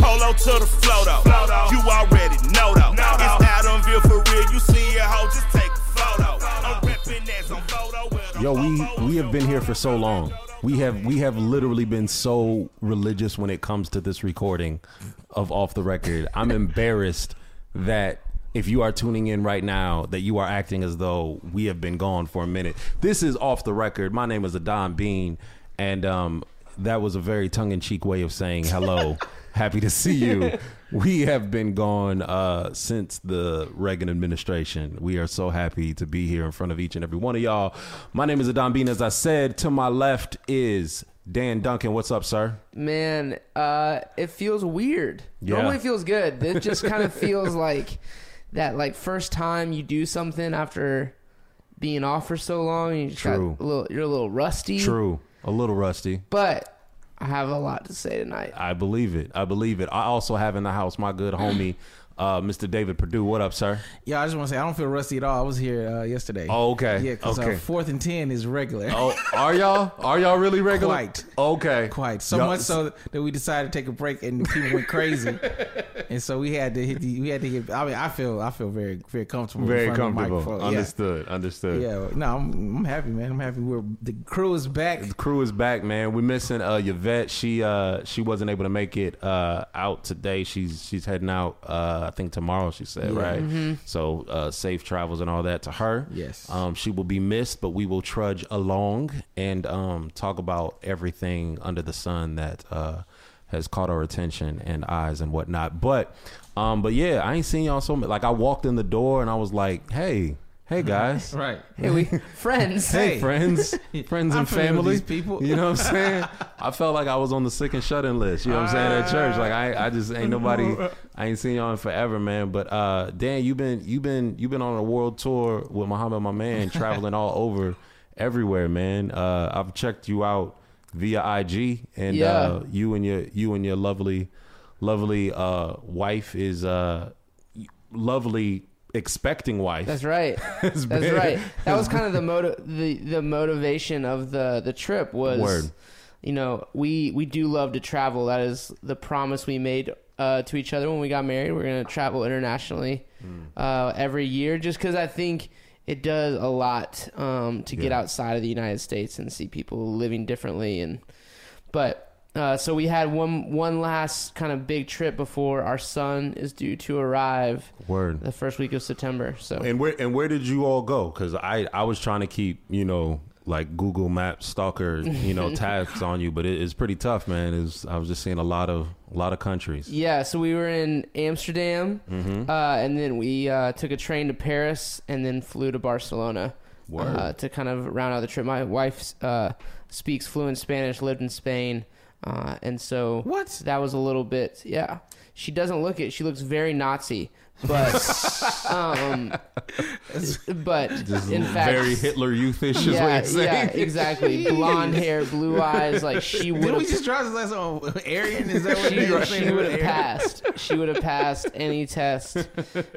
Polo to the float though, you already know though. It's Adamville for real, you see it hoe, just take a photo. I'm reppin' as on photo. Yo, we have been here for so long. We have literally been so religious when it comes to this recording of Off the Record. I'm embarrassed that if you are tuning in right now, that you are acting as though we have been gone for a minute. This is Off the Record. My name is Adan Bean, and that was a very tongue-in-cheek way of saying hello. Happy to see you. We have been gone since the Reagan administration. We are so happy to be here in front of each and every one of y'all. My name is Adan Bean. As I said, to my left is Dan Duncan. What's up, sir? Man, it feels weird. Yeah. Normally it feels good. It just kind of feels like that, like, first time you do something after being off for so long. And you just you're a little rusty. True. A little rusty. But I have a lot to say tonight. I believe it. I also have in the house my good homie, Mr. David Perdue. What up, sir? Yeah, I just want to say I don't feel rusty at all. I was here yesterday. Oh, okay. Yeah, because 4th and 10 is regular. Oh, are y'all? Are y'all really regular? Quite. Okay. Quite. So y'all, much so that we decided to take a break and people went crazy, and so we had to hit. I mean, I feel very, very comfortable. Very comfortable. Understood. Yeah. Understood. Yeah. No, I'm happy, man. I'm happy. The crew is back. The crew is back, man. We're missing Yvette. She wasn't able to make it out today. She's heading out. I think tomorrow, she said, yeah. Right? Mm-hmm. So safe travels and all that to her. Yes. She will be missed, but we will trudge along and talk about everything under the sun that has caught our attention and eyes and whatnot. But yeah, I ain't seen y'all so much. Like, I walked in the door and I was like, hey guys. Right. Hey, we friends. Hey, friends and family. These people. You know what I'm saying? I felt like I was on the sick and shut-in list. You know what I'm saying? At church. Like, I just ain't nobody. I ain't seen y'all in forever, man. But Dan, you've been on a world tour with Muhammad, my man, traveling all over, everywhere, man. I've checked you out via IG, and yeah. you and your lovely wife is lovely. Expecting wife. That's right. That's right. That was kind of the motivation of the trip was, word. You know, we do love to travel. That is the promise we made to each other when we got married. We're going to travel internationally every year, just because I think it does a lot to get outside of the United States and see people living differently. So we had one last kind of big trip before our son is due to arrive. Word. The first week of September. So and where did you all go? Because I was trying to keep, you know, like Google Maps stalker, you know, tasks on you, but it's pretty tough, man. I was just seeing a lot of countries. Yeah, so we were in Amsterdam, and then we took a train to Paris, and then flew to Barcelona. Word. To kind of round out the trip. My wife speaks fluent Spanish, lived in Spain. And so what? That was a little bit, yeah. She doesn't look it. She looks very Nazi, but but just in fact, very Hitler youthish. Yeah, is what you're saying. Yeah, exactly. Blonde hair, blue eyes. Like she would. Did we just try this last on Aryan? Is that what she would have passed? She would have passed any test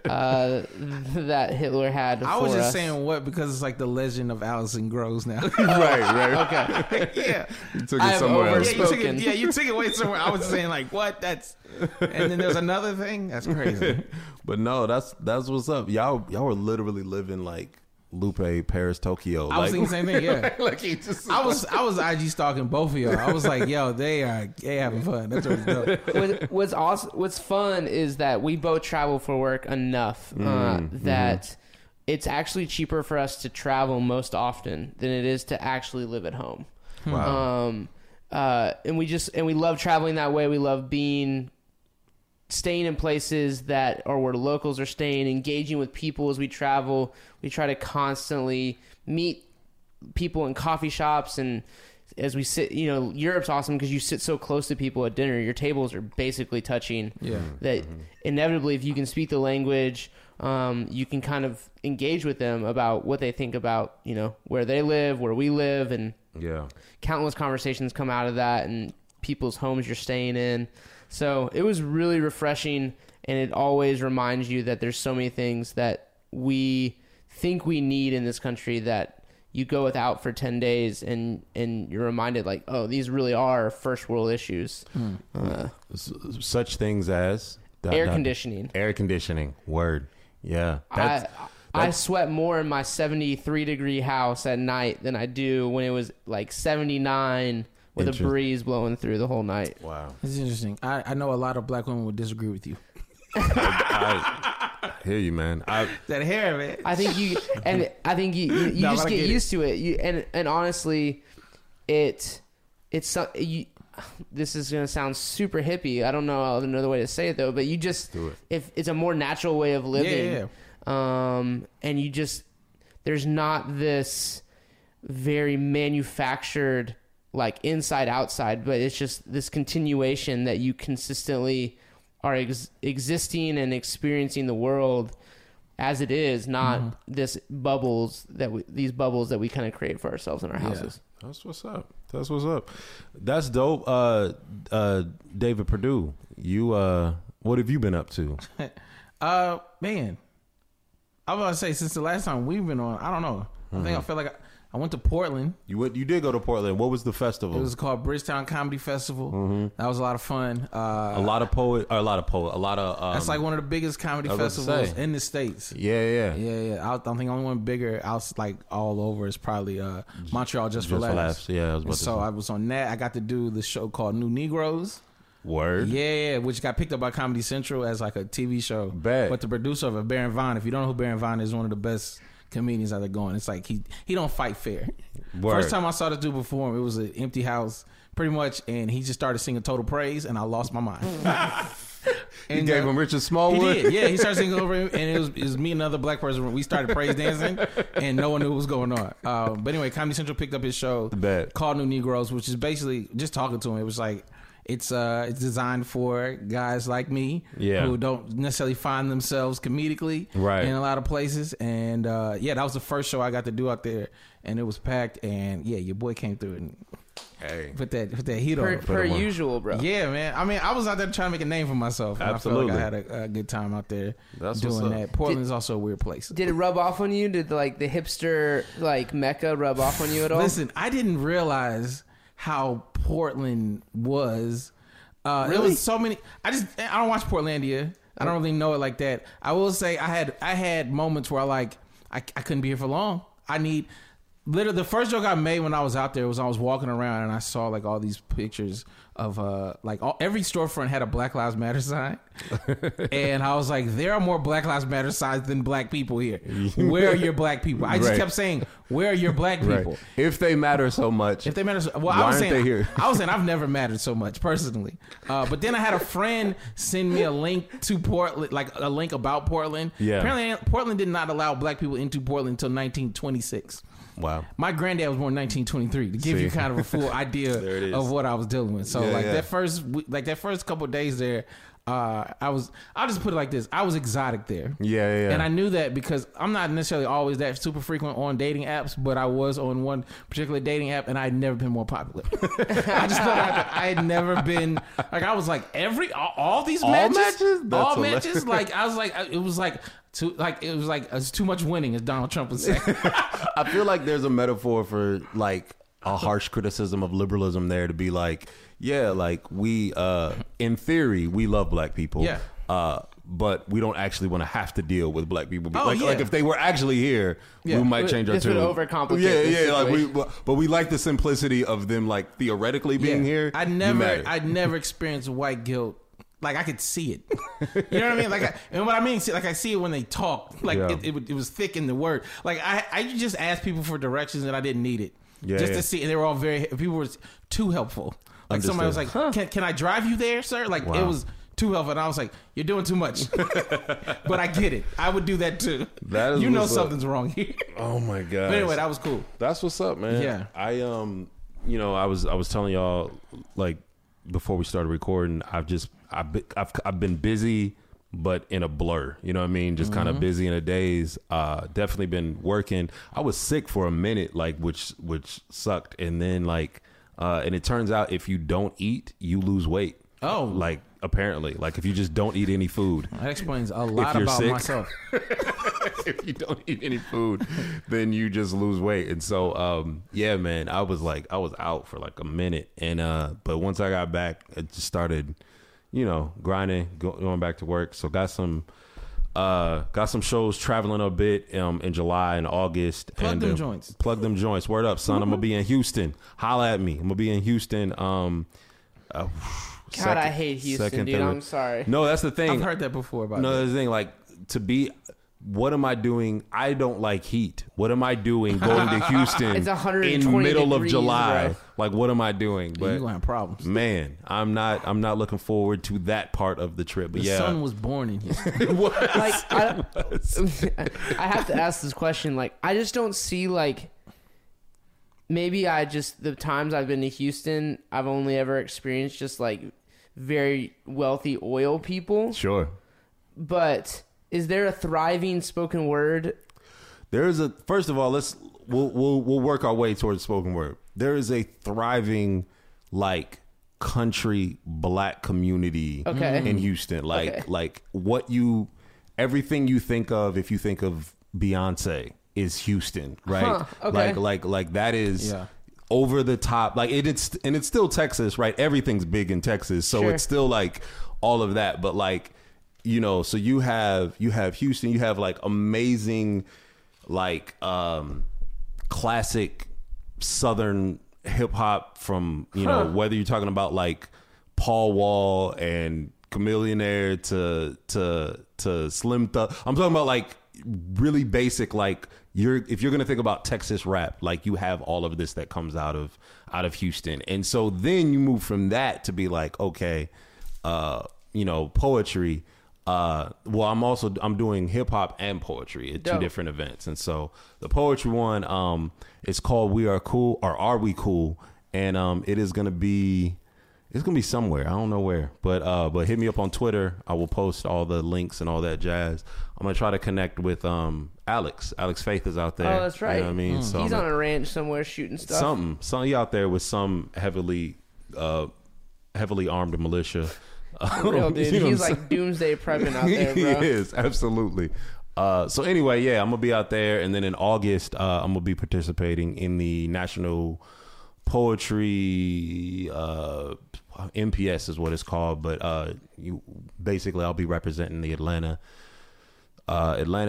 that Hitler had. I was just saying what because it's like the legend of Alison Groves now. Right. Okay. Yeah. You took it somewhere else. You took it away somewhere. I was saying like what? That's. And then there's another thing. That's crazy. But no, that's what's up. Y'all were literally living like Lupe, Paris, Tokyo. I was thinking the same thing. Yeah, like you just. I was IG stalking both of y'all. I was like, yo, they having fun. That's what's dope. What's awesome. What's fun is that we both travel for work enough that it's actually cheaper for us to travel most often than it is to actually live at home. Wow. And we love traveling that way. We love staying in places that are where locals are staying, engaging with people as we travel. We try to constantly meet people in coffee shops, and as we sit, you know, Europe's awesome because you sit so close to people at dinner. Your tables are basically touching. Yeah. That inevitably, if you can speak the language, you can kind of engage with them about what they think about, you know, where they live, where we live, and yeah, countless conversations come out of that, and people's homes you're staying in. So it was really refreshing, and it always reminds you that there's so many things that we think we need in this country that you go without for 10 days and you're reminded like, oh, these really are first world issues. Mm. Such things as air conditioning. Air conditioning. Word. Yeah. I sweat more in my 73 degree house at night than I do when it was like 79 with a breeze blowing through the whole night. Wow. This is interesting. I know a lot of black women would disagree with you. I hear you, man. That hair, man. I think you no, just get used to it. And honestly, it's this is going to sound super hippie. I don't know another way to say it though, but you just, if it's a more natural way of living. Yeah, yeah. And you just, there's not this very manufactured, like inside outside, but it's just this continuation that you consistently are existing and experiencing the world as it is, not this bubbles that these bubbles that we kind of create for ourselves in our houses. That's what's up. That's what's up. That's dope. David Perdue, you, what have you been up to? Man. I was about to say, since the last time we've been on, I don't know. I think I feel like I went to Portland. You did go to Portland. What was the festival? It was called Bridgetown Comedy Festival. Mm-hmm. That was a lot of fun. That's like one of the biggest comedy festivals in the States. Yeah. I think the only one bigger out like all over is probably Montreal Just for Laughs. Yeah, I was about to say. I was on that. I got to do the show called New Negroes. Word. Yeah, which got picked up by Comedy Central as like a TV show. Bad. But the producer of it, Baron Vaughn, if you don't know who Baron Vaughn is, one of the best comedians out there going. It's like he don't fight fair. Word. First time I saw the dude perform, it was an empty house pretty much, and he just started singing Total Praise, and I lost my mind. And he gave him Richard Smallwood. He did. Yeah, he started singing over him, and it was me and another black person. We started praise dancing, and no one knew what was going on. But anyway, Comedy Central picked up his show called New Negroes, which is basically just talking to him. It was like, it's designed for guys like me who don't necessarily find themselves comedically in a lot of places. And that was the first show I got to do out there, and it was packed. And your boy came through and put that heat on. Per usual, bro. Yeah, man. I mean, I was out there trying to make a name for myself. And absolutely. I feel like I had a good time out there doing that. Portland's also a weird place. Did it rub off on you? Did like the hipster like Mecca rub off on you at all? Listen, I didn't realize how Portland was. Really? There was so many. I don't watch Portlandia. I don't really know it like that. I will say I had moments where I couldn't be here for long. Literally, the first joke I made when I was out there was I was walking around and I saw like all these pictures of every storefront had a Black Lives Matter sign, and I was like, there are more Black Lives Matter signs than black people here. Where are your black people? I just kept saying, where are your black people? Right. If they matter so much, why aren't they here? I was saying I've never mattered so much personally, but then I had a friend send me a link to Portland, like a link about Portland. Yeah. Apparently, Portland did not allow black people into Portland until 1926. Wow. My granddad was born in 1923 to give you kind of a full idea of what I was dealing with. So that first couple of days there, I'll just put it like this. I was exotic there. Yeah. And I knew that because I'm not necessarily always that super frequent on dating apps, but I was on one particular dating app and I'd never been more popular. I just thought I had never been like, I was like all these matches, like I was like, it was too much winning, as Donald Trump was saying. I feel like there's a metaphor for like a harsh criticism of liberalism there to be like, yeah, like we in theory we love black people, but we don't actually want to have to deal with black people. Like if they were actually here, we might change our tune. This would overcomplicate. Yeah. But we like the simplicity of them, like theoretically being here. I never experienced white guilt. Like I could see it, you know what I mean? Like, I see it when they talk. Like it was thick in the word. Like I just asked people for directions and I didn't need it. To see, and they were all people were too helpful. Like understood. Somebody was like, "Can I drive you there, sir?" Like it was too helpful, and I was like, "You're doing too much." But I get it. I would do that too. That is, you know, something's wrong here. Oh my god! But anyway, that was cool. That's what's up, man. Yeah, I was telling y'all like before we started recording, I've been busy, but in a blur. You know what I mean? Just kind of busy in a daze. Definitely been working. I was sick for a minute, like which sucked. And then and it turns out if you don't eat, you lose weight. Oh, like apparently. Like, if you just don't eat any food. That explains a lot about myself. If you don't eat any food, then you just lose weight. And so, yeah, man, I was out for like a minute. And but once I got back, I just started, you know, grinding, going back to work. So got some shows traveling a bit in July and August. Plug them joints. Word up, son. Mm-hmm. I'm gonna be in Houston. Holla at me. I'm gonna be in Houston. God, I hate Houston, dude. I'm sorry. No, that's the thing. I've heard that before. That's the thing. Like, to be. What am I doing? I don't like heat. What am I doing going to Houston it's 120 in middle degrees, of July? Bro. Like, what am I doing? But you're gonna have problems. Man, I'm not looking forward to that part of the trip. But the sun was born in Houston. It was. Like, I have to ask this question. Like, I just don't see, like, maybe the times I've been to Houston, I've only ever experienced just like very wealthy oil people. Sure. But is there a thriving spoken word? There is a. First of all, we'll work our way towards spoken word. There is a thriving, like, country black community in Houston. Like, like everything you think of if you think of Beyonce is Houston, right? Like that is. Yeah. Over the top, like it's still Texas, right? Everything's big in Texas, so it's still like all of that, but like. You know, so you have Houston, you have like amazing, like classic Southern hip hop from, you know, whether you're talking about like Paul Wall and Chamillionaire to Slim Thug. I'm talking about like really basic, like if you're going to think about Texas rap, like you have all of this that comes out of Houston. And so then you move from that to be like, okay, you know, poetry. Well, I'm doing hip hop and poetry at two different events. And so the poetry one, it's called We Are Cool, or Are We Cool? And, it is going to be, somewhere, I don't know where, but hit me up on Twitter. I will post all the links and all that jazz. I'm going to try to connect with, Alex Faith is out there. Oh, that's right. You know what I mean? So he's on a ranch somewhere shooting stuff. Something out there with some heavily armed militia. Real dude, you know, he's like doomsday prepping out there, bro. He is, absolutely. So anyway, yeah, I'm gonna be out there, and then in August, I'm gonna be participating in the National Poetry NPS is what it's called, but basically I'll be representing the Atlanta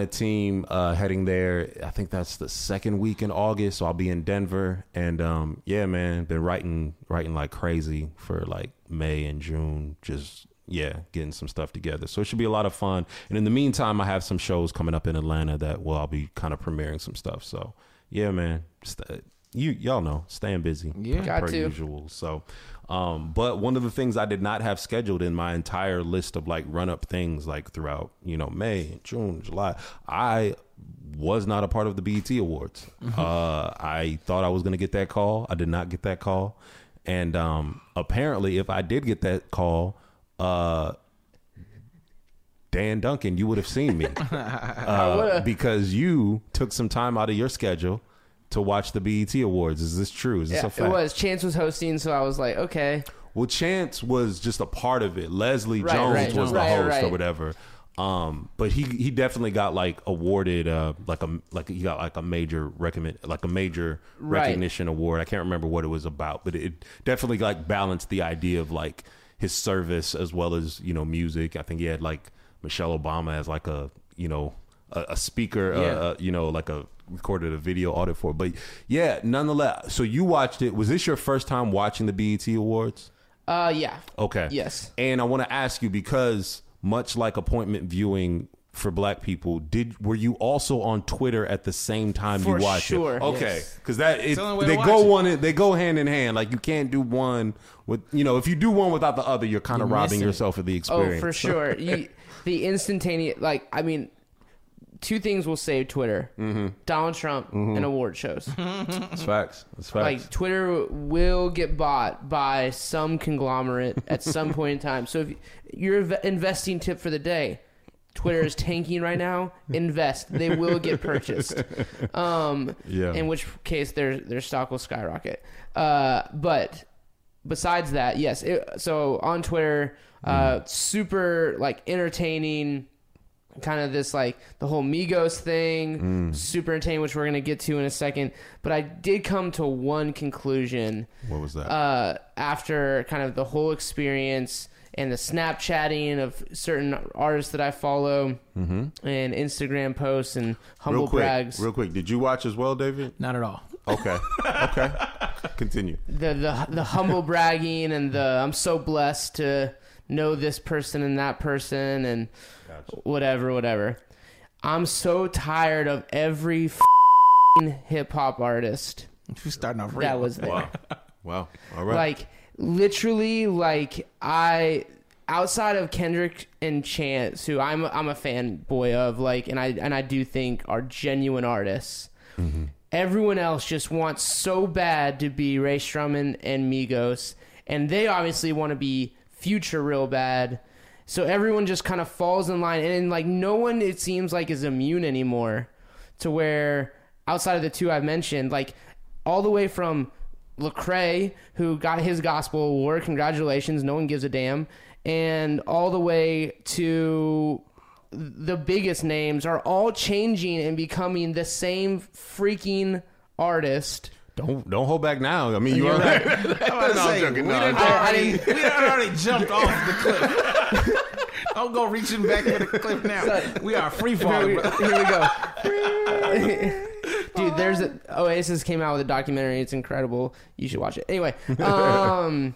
team, heading there. I think that's the second week in August, so I'll be in Denver. And yeah, man, been writing like crazy for like May and June, just getting some stuff together. So it should be a lot of fun. And in the meantime, I have some shows coming up in Atlanta that I'll be kind of premiering some stuff. So yeah, man, y'all know, staying busy, per usual. So, but one of the things I did not have scheduled in my entire list of like run up things, like throughout, you know, May, June, July, I was not a part of the BET Awards. Mm-hmm. I thought I was going to get that call. I did not get that call. And apparently, if I did get that call, Dan Duncan, you would have seen me. Because you took some time out of your schedule to watch the BET Awards. Is this true? Is this a fact? It was. Chance was hosting, so I was like, okay. Well, Chance was just a part of it. Leslie Jones was the host or whatever. But he definitely got like awarded, he got like a major recognition award. I can't remember what it was about, but it definitely like balanced the idea of like his service as well as, you know, music. I think he had like Michelle Obama as like a, you know, a speaker, you know, like a recorded a video audit for, but yeah, nonetheless. So you watched it. Was this your first time watching the BET Awards? Yeah. Okay. Yes. And I want to ask you, because much like appointment viewing for black people, were you also on Twitter at the same time you watched it? Okay. Because they go hand in hand. Like, you can't do one with, you know, if you do one without the other, you're kind of robbing yourself of the experience. Oh, for sure. The instantaneous, like, I mean, two things will save Twitter. Mm-hmm. Donald Trump and award shows. That's facts. That's facts. Like, Twitter will get bought by some conglomerate at some point in time. So if you're investing tip for the day, Twitter is tanking right now, invest. They will get purchased. In which case their stock will skyrocket. But besides that, yes. So on Twitter, super like entertaining, kind of this like the whole Migos thing, super entertaining, which we're going to get to in a second. But I did come to one conclusion. What was that? After kind of the whole experience and the Snapchatting of certain artists that I follow, and Instagram posts and humble brags. Real quick, did you watch as well, David? Not at all. Okay. Okay. Continue. The humble bragging and the I'm so blessed to know this person and that person and whatever. I'm so tired of every hip hop artist. You're starting off right. That was there. Wow. All right. Like literally, like I outside of Kendrick and Chance, who I'm a fanboy of, like, and I do think are genuine artists. Mm-hmm. Everyone else just wants so bad to be Ray Shrumman and Migos, and they obviously want to be Future real bad. So everyone just kind of falls in line, and like no one, it seems like, is immune anymore. To where outside of the two I've mentioned, like all the way from Lecrae, who got his gospel award, congratulations, no one gives a damn, and all the way to the biggest names are all changing and becoming the same freaking artist. Don't hold back now. I mean, you're right. We already jumped off the cliff. Don't go reaching back for the cliff now. So, we are free falling. Here we go. Dude, there's Oasis came out with a documentary. It's incredible. You should watch it. Anyway, but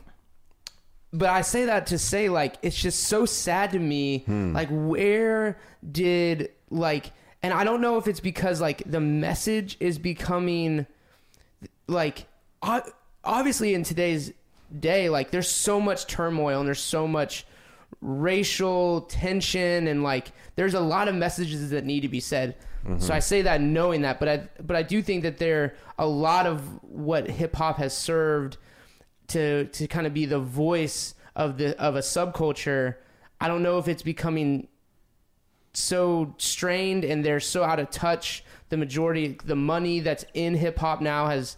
I say that to say, like, it's just so sad to me. Like, where did, like, and I don't know if it's because, like, the message is becoming, like, obviously in today's day, like, there's so much turmoil and there's so much racial tension and, like, there's a lot of messages that need to be said. So I say that knowing that, but I do think that there a lot of what hip hop has served to kind of be the voice of a subculture. I don't know if it's becoming so strained and they're so out of touch. The majority, the money that's in hip hop now has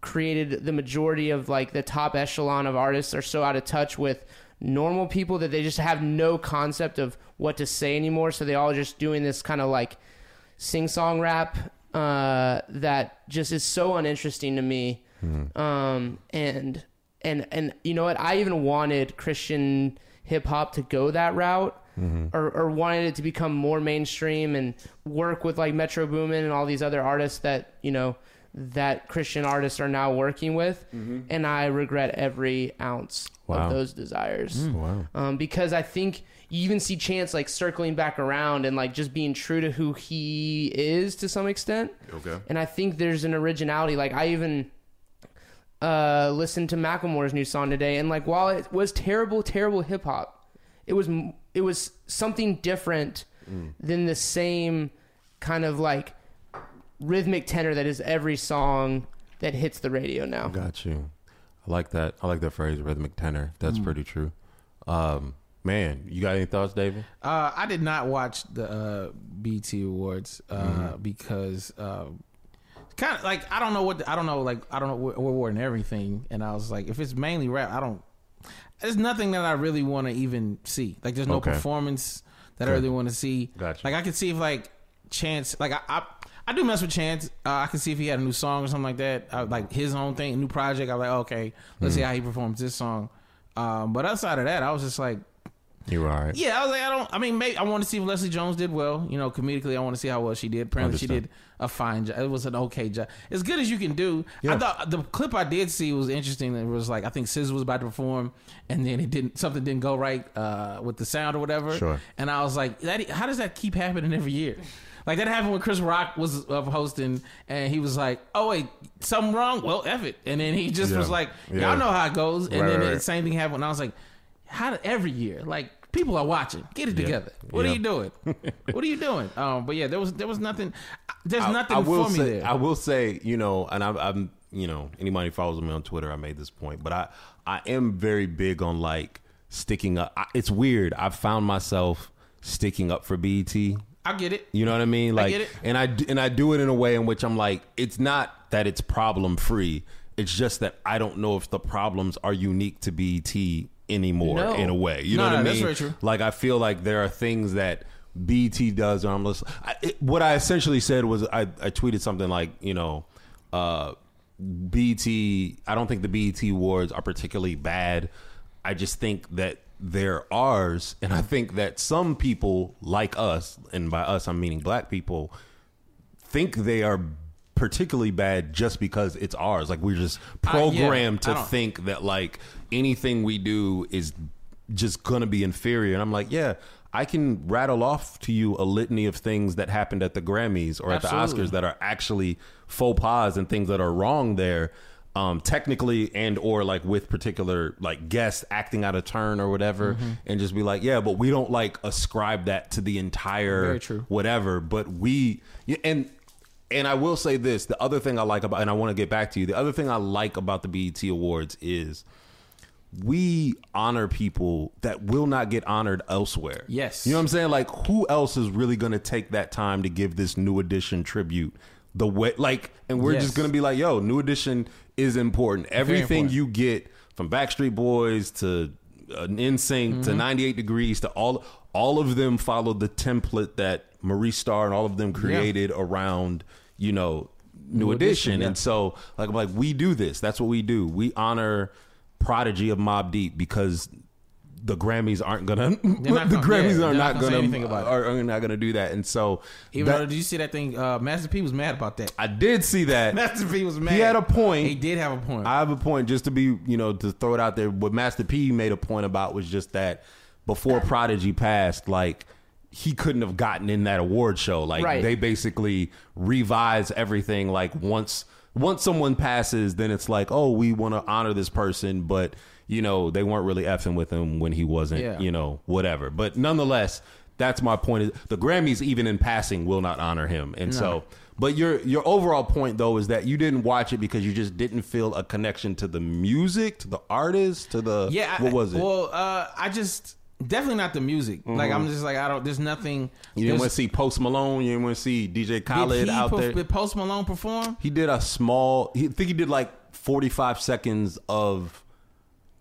created the majority of like the top echelon of artists are so out of touch with normal people that they just have no concept of what to say anymore. So they all just doing this kind of like sing song rap that just is so uninteresting to me. And you know what? I even wanted Christian hip hop to go that route, or wanted it to become more mainstream and work with like Metro Boomin and all these other artists that, you know, that Christian artists are now working with. And I regret every ounce of those desires. Because I think you even see Chance like circling back around and like just being true to who he is to some extent. And I think there's an originality. Like I even listened to Macklemore's new song today, and like while it was terrible hip hop, it was something different than the same kind of like rhythmic tenor that is every song that hits the radio now. Got you. I like that phrase, rhythmic tenor. That's pretty true. Man, you got any thoughts, David? I did not watch the BET Awards because. Kind of like I don't know we're awarding everything, and I was like, if it's mainly rap, there's nothing that I really want to even see. Like there's no performance that I really want to see. Gotcha. Like I could see if like Chance, like I do mess with Chance. I could see if he had a new song or something like that, like his own thing, a new project. I'm like, okay, let's see how he performs this song. But outside of that, I was just like, you're all right. Yeah, I was like, maybe I want to see if Leslie Jones did well. You know, comedically, I want to see how well she did. Apparently, she did a fine job. It was an okay job. As good as you can do. Yeah. I thought the clip I did see was interesting. It was like, I think SZA was about to perform, and then something didn't go right with the sound or whatever. Sure. And I was like, how does that keep happening every year? Like that happened when Chris Rock was hosting, and he was like, "Oh wait, something wrong? Well, F it." And then he just was like, "Y'all know how it goes." And then the same thing happened. And I was like, every year, like people are watching. Get it together. What are you doing? What are you doing? But yeah, there was nothing. There's nothing for me there. I will say, you know, and I'm you know, anybody who follows me on Twitter, I made this point, but I am very big on like sticking up. It's weird. I've found myself sticking up for BET. I get it. You know what I mean? Like, I get it. And I do it in a way in which I'm like, it's not that it's problem free. It's just that I don't know if the problems are unique to BET anymore in a way. You know what I mean? That's very true. Like, I feel like there are things that BET does. And I'm just, what I essentially said was I tweeted something like, you know, BET, I don't think the BET Awards are particularly bad. I just think that they're ours. And I think that some people like us, and by us, I'm meaning black people, think they are particularly bad just because it's ours. Like, we're just programmed to think that, like, anything we do is just gonna be inferior. And I'm like, yeah, I can rattle off to you a litany of things that happened at the Grammys or at the Oscars that are actually faux pas and things that are wrong there, technically and or like with particular like guests acting out of turn or whatever, and just be like, yeah, but we don't like ascribe that to the entire whatever. But we and I will say this, the other thing I like about, and I want to get back to you, the other thing I like about the BET Awards is we honor people that will not get honored elsewhere. Yes. You know what I'm saying? Like, who else is really going to take that time to give this New Edition tribute the way, like, and we're just going to be like, yo, New Edition is important. Everything important. You get from Backstreet Boys to NSYNC to 98 Degrees to all of them followed the template that Maurice Starr and all of them created around, you know, New Edition. And so like we do this. That's what we do. We honor Prodigy of Mobb Deep because the Grammys aren't gonna. Are not gonna do that, and so even though did you see that thing? Master P was mad about that. I did see that. Master P was mad. He had a point. He did have a point. I have a point. Just to be, you know, to throw it out there. What Master P made a point about was just that before Prodigy passed, like, he couldn't have gotten in that award show. Like, they basically revise everything. Like, once someone passes, then it's like, oh, we want to honor this person, but, you know, they weren't really effing with him when he wasn't, you know, whatever. But nonetheless, that's my point. The Grammys, even in passing, will not honor him. And so, but your overall point, though, is that you didn't watch it because you just didn't feel a connection to the music, to the artist, to the, Well, I just... Definitely not the music. Like, I'm just like, I don't, there's nothing. You didn't want to see Post Malone. You didn't want to see DJ Khaled out there. Did Post Malone perform? He did a small, I think he did like 45 seconds of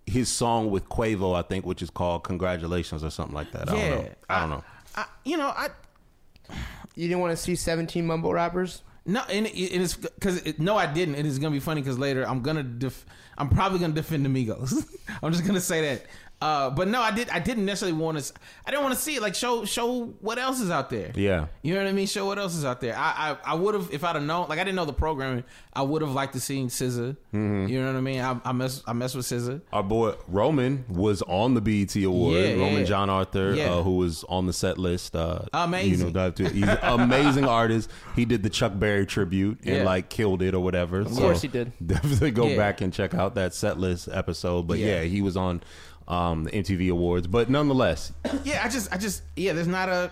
his song with Quavo, I think, which is called Congratulations or something like that. I don't know. You didn't want to see 17 mumble rappers? No, and it is because no, I didn't. It is gonna be funny because later I'm probably gonna defend the Migos. I'm just gonna say that. But no, I didn't necessarily want to. I didn't want to see it. Like, show what else is out there. Yeah, you know what I mean. Show what else is out there. I would have if I'd have known. Like, I didn't know the programming. I would have liked to see SZA. You know what I mean. I mess with SZA. Our boy Roman was on the BET Award. Yeah, John Arthur, who was on the set list. Amazing. You know, he's an amazing artist. He did the Chuck Berry tribute and like killed it or whatever. Of course he did. Definitely go back and check out that set list episode. But yeah he was on. The MTV Awards, but nonetheless, I just there's not a.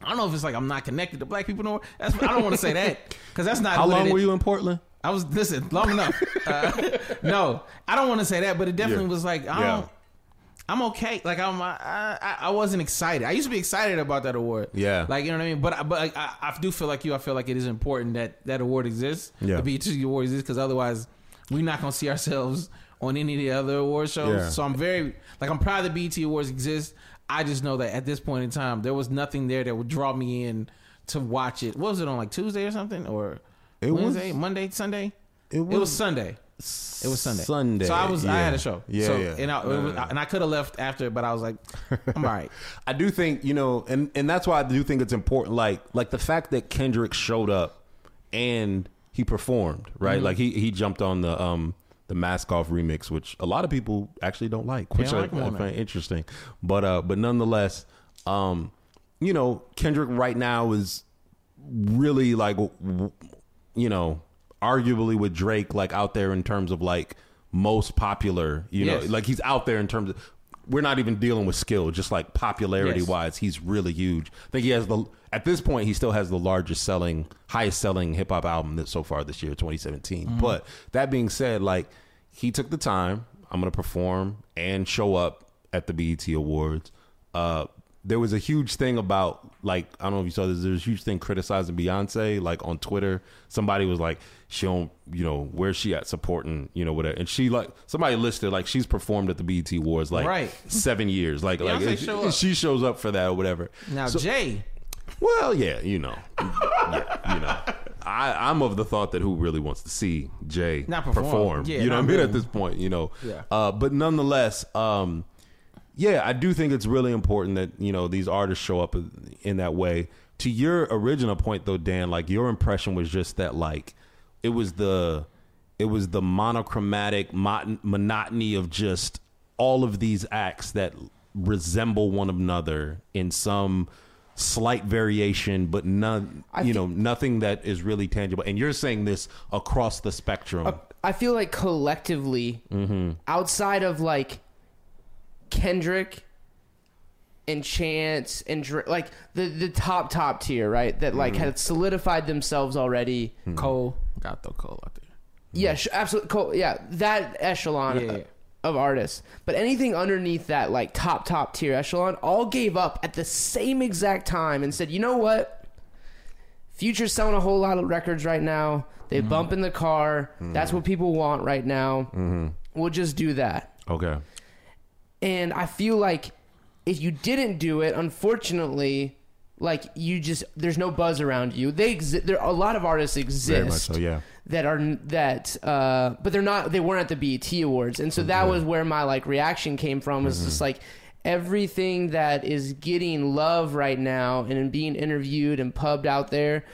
I don't know if it's like I'm not connected to black people. No, that's I don't want to say that because that's not. How long were you in Portland? I was long enough. No, I don't want to say that, but it definitely was like I don't. I'm okay. Like I wasn't excited. I used to be excited about that award. Yeah, like, you know what I mean. But I do feel like you. I feel like it is important that award exists. Yeah, the BET Award exists because otherwise we're not gonna see ourselves on any of the other award shows. Yeah. So I'm very... Like, I'm proud that BET Awards exist. I just know that at this point in time, there was nothing there that would draw me in to watch it. What was it on, like, Tuesday or something? Or it Wednesday? Monday? Sunday? It was Sunday. It was Sunday. So I had a show. And I could have left after, but I was like, I'm all right. I do think, you know... And that's why I do think it's important. Like the fact that Kendrick showed up and he performed, right? Like, he jumped on the Mask Off remix, which a lot of people actually don't like, which I find interesting. But nonetheless, you know, Kendrick right now is really like, you know, arguably with Drake, like out there in terms of like most popular, you know, like he's out there in terms of, we're not even dealing with skill, just like popularity wise, he's really huge. I think he has at this point, he still has the highest selling hip hop album so far this year, 2017. But that being said, like, he took the time, I'm going to perform and show up at the BET Awards. there was a huge thing about, like, I don't know if you saw this, there was a huge thing criticizing Beyonce, like on Twitter. Somebody was like, she don't, you know, where's she at supporting, you know, whatever. And she, like, somebody listed, like, she's performed at the BET Awards, like, right. 7 years. Like, Beyonce like she shows up for that or whatever. Now, so, Jay. Well, yeah, you know. Yeah, you know. I'm of the thought that who really wants to see Jay perform? Yeah, you know what I mean? At this point, you know. Yeah. But nonetheless, yeah, I do think it's really important that, you know, these artists show up in that way. To your original point, though, Dan, like your impression was just that, like, it was the monochromatic monotony of just all of these acts that resemble one another in some slight variation, but none, nothing that is really tangible. And you're saying this across the spectrum. I feel like collectively, outside of like Kendrick and Chance and like the top tier, right? That like had solidified themselves already. Cole, got the Cole out there. Yeah, absolutely, Cole. Yeah, that echelon of artists. But anything underneath that, like top tier echelon, all gave up at the same exact time and said, you know what? Future's selling a whole lot of records right now. They bump in the car. That's what people want right now. We'll just do that. Okay. And I feel like if you didn't do it, unfortunately, like you just, there's no buzz around you. There a lot of artists exist, very much so, yeah, that but they're not. They weren't at the BET Awards, and so that was where my like reaction came from. Was just like everything that is getting love right now and being interviewed and pubbed out there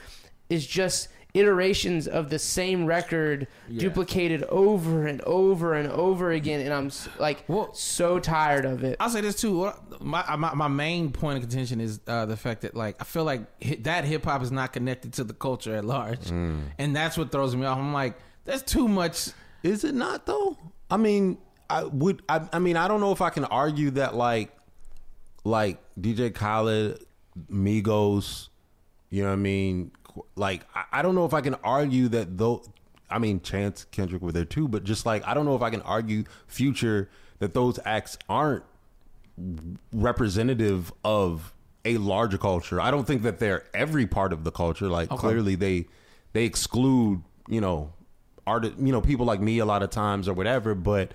is just iterations of the same record duplicated over and over and over again, and I'm like so tired of it. I'll say this too. My main point of contention is the fact that like I feel like that hip hop is not connected to the culture at large, and that's what throws me off. I'm like, that's too much. Is it not though? I mean, I don't know if I can argue that like DJ Khaled, Migos, you know what I mean. Like, I don't know if I can argue that though. I mean, Chance, Kendrick were there too, but just like, I don't know if I can argue Future that those acts aren't representative of a larger culture. I don't think that they're every part of the culture. Like, clearly they exclude, you know, people like me a lot of times or whatever. But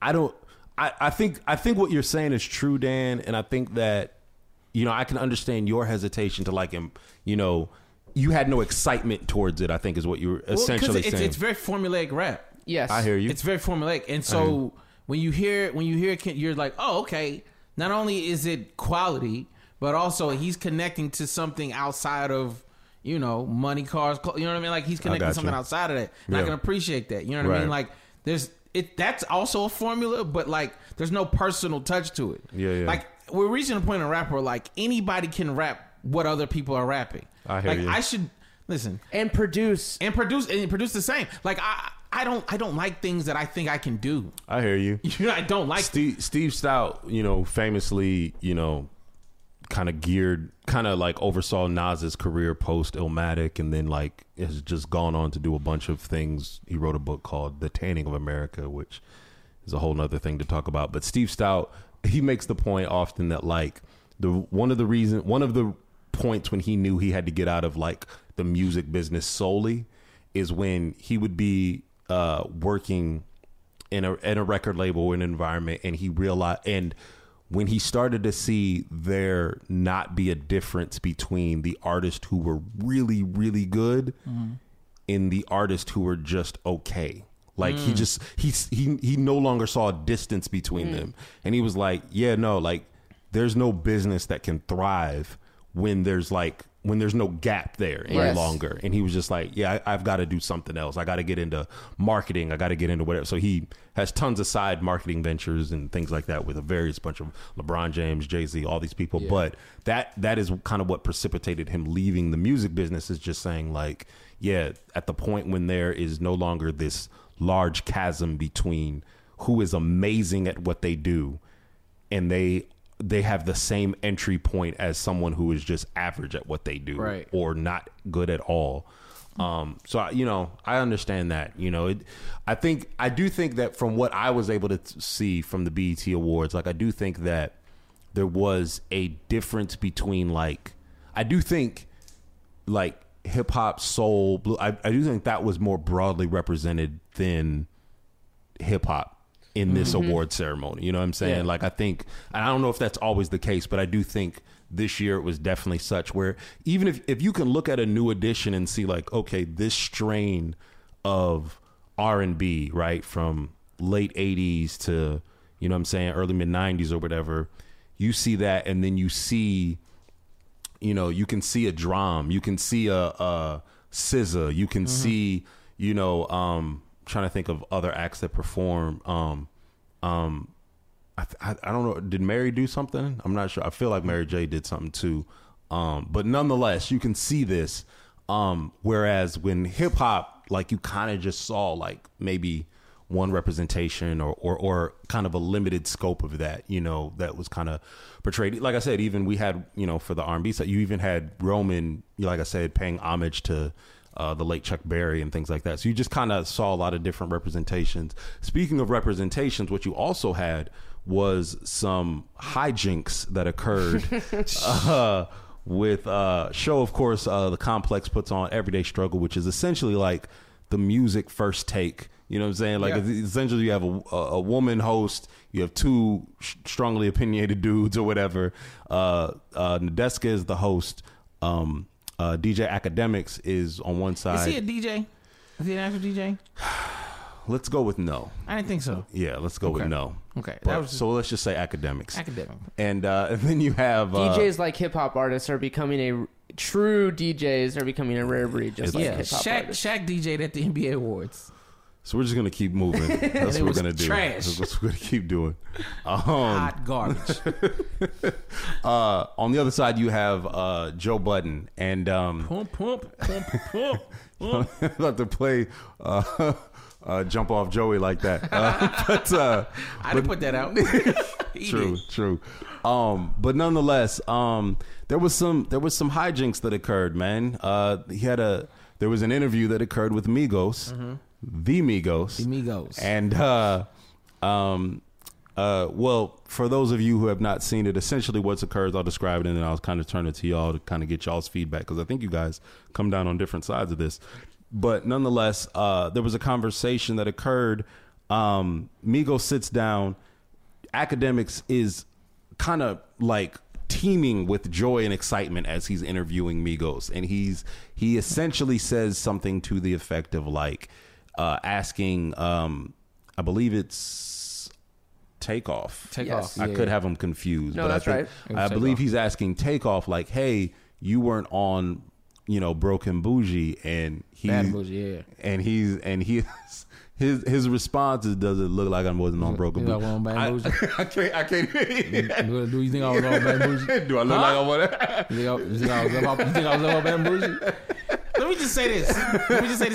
I think what you're saying is true, Dan. And I think that, you know, I can understand your hesitation to like him, you know. You had no excitement towards it, I think, is what you were essentially saying. It's very formulaic rap. Yes, I hear you. It's very formulaic, and so when you hear, you're like, oh, okay. Not only is it quality, but also he's connecting to something outside of, you know, money, cars. You know what I mean? Like he's connecting to something outside of that. And I can appreciate that. You know what I mean? Like that's also a formula, but like there's no personal touch to it. Yeah. Like we're reaching a point in rap where like anybody can rap what other people are rapping. I hear you. I should listen and produce the same. Like I don't like things that I think I can do. I hear you. You know, I don't like Steve Stout. You know, famously, you know, kind of oversaw Nas's career post Illmatic, and then like has just gone on to do a bunch of things. He wrote a book called The Tanning of America, which is a whole nother thing to talk about. But Steve Stout, he makes the point often that like one of the points when he knew he had to get out of like the music business solely is when he would be working in a record label or an environment, and he realized, and when he started to see there not be a difference between the artists who were really, really good and the artists who were just okay. Like he no longer saw a distance between them, and he was like, yeah, no, like there's no business that can thrive when there's no gap there any longer. And he was just like, yeah, I've got to do something else. I got to get into marketing. I got to get into whatever. So he has tons of side marketing ventures and things like that with a various bunch of LeBron James, Jay-Z, all these people. Yeah. But that is kind of what precipitated him leaving the music business, is just saying like, yeah, at the point when there is no longer this large chasm between who is amazing at what they do and they have the same entry point as someone who is just average at what they do or not good at all. I understand that, you know, I do think that from what I was able to see from the BET Awards, like I do think that there was a difference between, like, I do think, like, hip hop, soul, blue, I do think that was more broadly represented than hip hop in this award ceremony. You know what I'm saying? Yeah. Like, I think, and I don't know if that's always the case, but I do think this year it was definitely such where even if you can look at a New Edition and see like, okay, this strain of R&B, right, from late 80s to, you know what I'm saying, early mid 90s or whatever, you see that, and then you see, you know, you can see a drum, you can see a SZA, you can see, you know, trying to think of other acts that perform. I don't know. Did Mary do something? I'm not sure. I feel like Mary J did something too. But nonetheless, you can see this. Whereas when hip hop, like, you kind of just saw like maybe one representation or kind of a limited scope of that, you know, that was kind of portrayed. Like I said, even we had, you know, for the R&B side, you even had Roman, like I said, paying homage to the late Chuck Berry and things like that. So you just kind of saw a lot of different representations. Speaking of representations, what you also had was some hijinks that occurred with show, of course, the Complex puts on Everyday Struggle, which is essentially like the music first take. You know what I'm saying? Like, essentially you have a woman host, you have two strongly opinionated dudes or whatever. Nadeska is the host. DJ Akademiks is on one side. Is he a DJ? Is he an actual DJ? Let's go with no. I didn't think so. Yeah, let's go with no. Okay. But, so let's just say Akademiks. Academic. And then you have... DJs like hip-hop artists are becoming a... True DJs are becoming a rare breed, just like hip-hop artists. Shaq DJ'd at the NBA Awards. So we're just going to keep moving. That's what we're going to do. That's what we're going to keep doing. Hot garbage. On the other side, you have Joe Budden. And, pump. I love to play Jump Off Joey like that. I didn't put that out. True. But nonetheless, there was some hijinks that occurred, man. There was an interview that occurred with Migos. The Migos. And well, for those of you who have not seen it, essentially what occurs, I'll describe it, and then I'll kind of turn it to y'all to kind of get y'all's feedback, because I think you guys come down on different sides of this. But nonetheless, there was a conversation that occurred. Migos sits down. Akademiks is kind of like teeming with joy and excitement as he's interviewing Migos, and he essentially says something to the effect of like, asking, I believe it's Takeoff. Yes. I could have him confused. No, but that's right. I believe he's asking Takeoff, like, hey, you weren't on, you know, Broke and Bougie, and his response is, does it look like I wasn't on Broke and Bougie? I can't. Do you think I was on Bad Bougie? Do I look like I was? You think I was on Bad Bougie? Let me just say this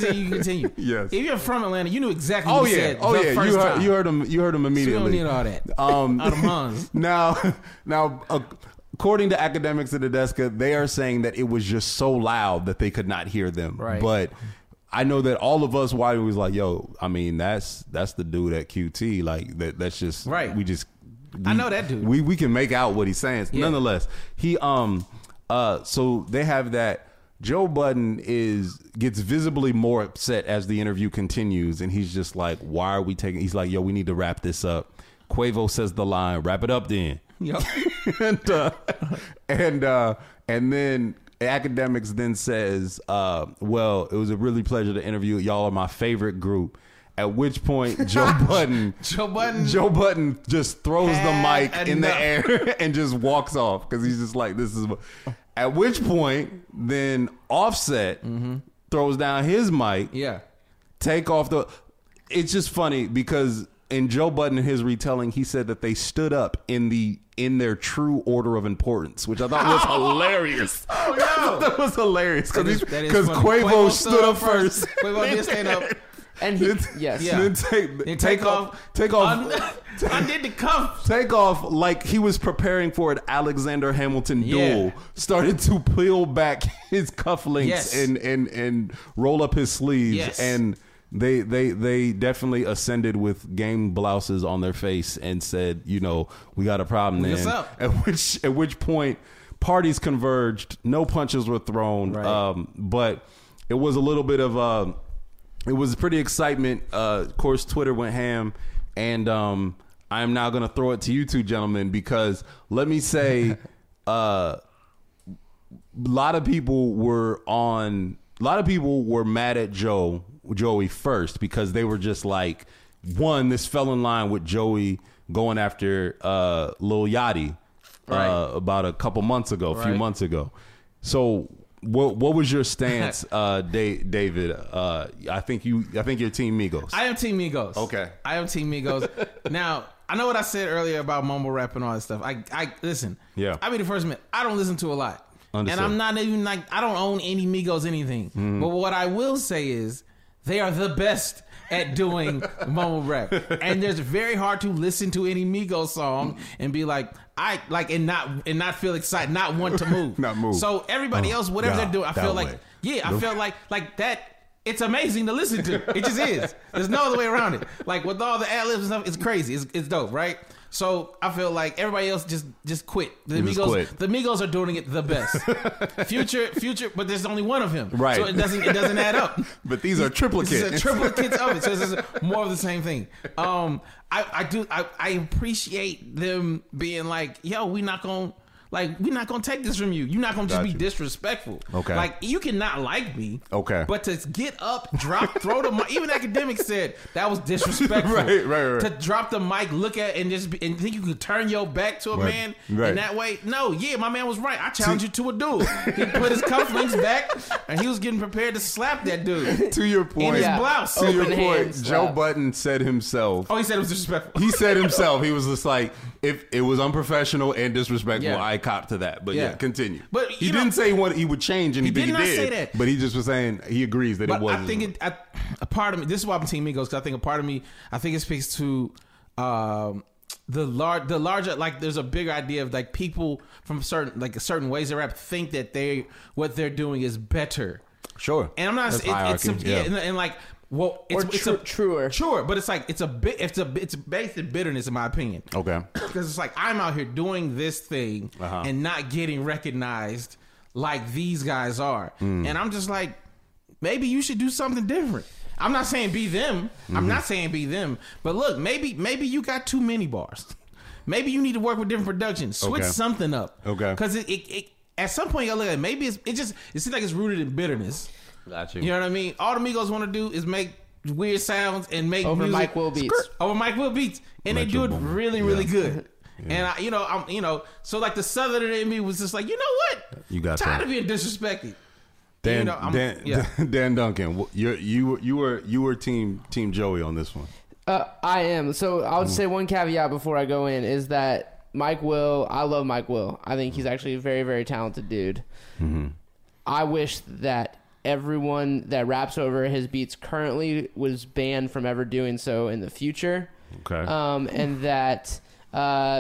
and you continue. Yes. If you're from Atlanta, you knew exactly what you said. First time. You heard him immediately. So you don't need all that. Now, according to Akademiks and Nadeska, they are saying that it was just so loud that they could not hear them. Right. But I know that all of us, why we was like, yo, I mean, that's the dude at QT. Like, that's just right. I know that dude. We can make out what he's saying. Yeah. Nonetheless, he so they have that. Joe Budden gets visibly more upset as the interview continues, and he's just like, why are we taking... He's like, yo, we need to wrap this up. Quavo says the line, wrap it up then. Yep. And then Akademiks then says, well, it was a really pleasure to interview. Y'all are my favorite group. At which point, Joe Budden just throws the mic in the air and just walks off, because he's just like, this is... At which point, then Offset throws down his mic. Yeah. Take off the... It's just funny because in Joe Budden, in his retelling, he said that they stood up in their true order of importance, which I thought was hilarious. Oh, no. That was hilarious. Because Quavo stood up first. Quavo did stand up. And Take off. Undid the cuff. Take off like he was preparing for an Alexander Hamilton duel. Yeah. Started to peel back his cufflinks and roll up his sleeves. Yes. And They definitely ascended with game blouses on their face and said, you know, we got a problem then. At which point parties converged, no punches were thrown, right. But it was a little bit of it was pretty excitement. Of course, Twitter went ham, and I am now going to throw it to you two gentlemen because let me say, a lot of people were mad at Joey first because they were just like, one, this fell in line with Joey going after Lil Yachty right. about a couple months ago, right. few months ago. So what was your stance, David? I think you're Team Migos. I am Team Migos. Okay, I am Team Migos. Now, I know what I said earlier about mumble rap and all that stuff. I listen. Yeah, I be the first man. I don't listen to a lot. Understood. And I'm not even like, I don't own any Migos anything. Mm. But what I will say is they are the best at doing mumble rap. And it's very hard to listen to any Migos song and be like, I like, and not feel excited, not want to move. Not move. So everybody else, whatever they're doing, I feel like, way. Yeah, I feel like that. It's amazing to listen to. It just is. There's no other way around it. Like with all the ad-libs and stuff, it's crazy. It's dope, right? So I feel like everybody else just quit. The Migos are doing it the best. Future, but there's only one of him, right? So it doesn't add up. But these are triplicates. Triplicates of it. So this is more of the same thing. I appreciate them being like, yo, we're not gonna take this from you. You're not gonna just be disrespectful. Okay. Like, you cannot like me. Okay. But to get up, drop, throw the mic. Even Akademiks said that was disrespectful. Right. To drop the mic, look at and just be, and think you could turn your back to a right. man right. in that way. No, yeah, my man was right. I challenged you to a duel. He put his cufflinks back and he was getting prepared to slap that dude. To your point, in his blouse. To your point, Joe Budden said himself. Oh, he said it was disrespectful. He said himself. He was just like, if it was unprofessional and disrespectful, I cop to that. But yeah, continue. But he didn't say what he would change anything. He did not say that. But he just was saying he agrees that it wasn't. I think a part of me, this is why I'm Team Migos, because I think a part of me, I think it speaks to the larger, like there's a bigger idea of like people from certain ways of rap think that what they're doing is better. Sure. And I'm not saying truer, but it's like it's based in bitterness, in my opinion. Okay, because it's like I'm out here doing this thing and not getting recognized like these guys are, and I'm just like, maybe you should do something different. I'm not saying be them. Mm-hmm. I'm not saying be them, but look, maybe you got too many bars. Maybe you need to work with different productions. Switch something up. Okay, because it at some point you gotta look at it. Maybe it seems like it's rooted in bitterness. Got you. You know what I mean? All the Migos want to do is make weird sounds and make over music. Over Mike Will beats, and they do it really, really good. Yeah. And so like the Southern in me was just like, you know what? You got tired of being disrespected. Dan Duncan, you were team Joey on this one. I am. So I would say one caveat before I go in is that I love Mike Will. I think he's actually a very, very talented dude. Mm-hmm. I wish that everyone that raps over his beats currently was banned from ever doing so in the future. Okay. And that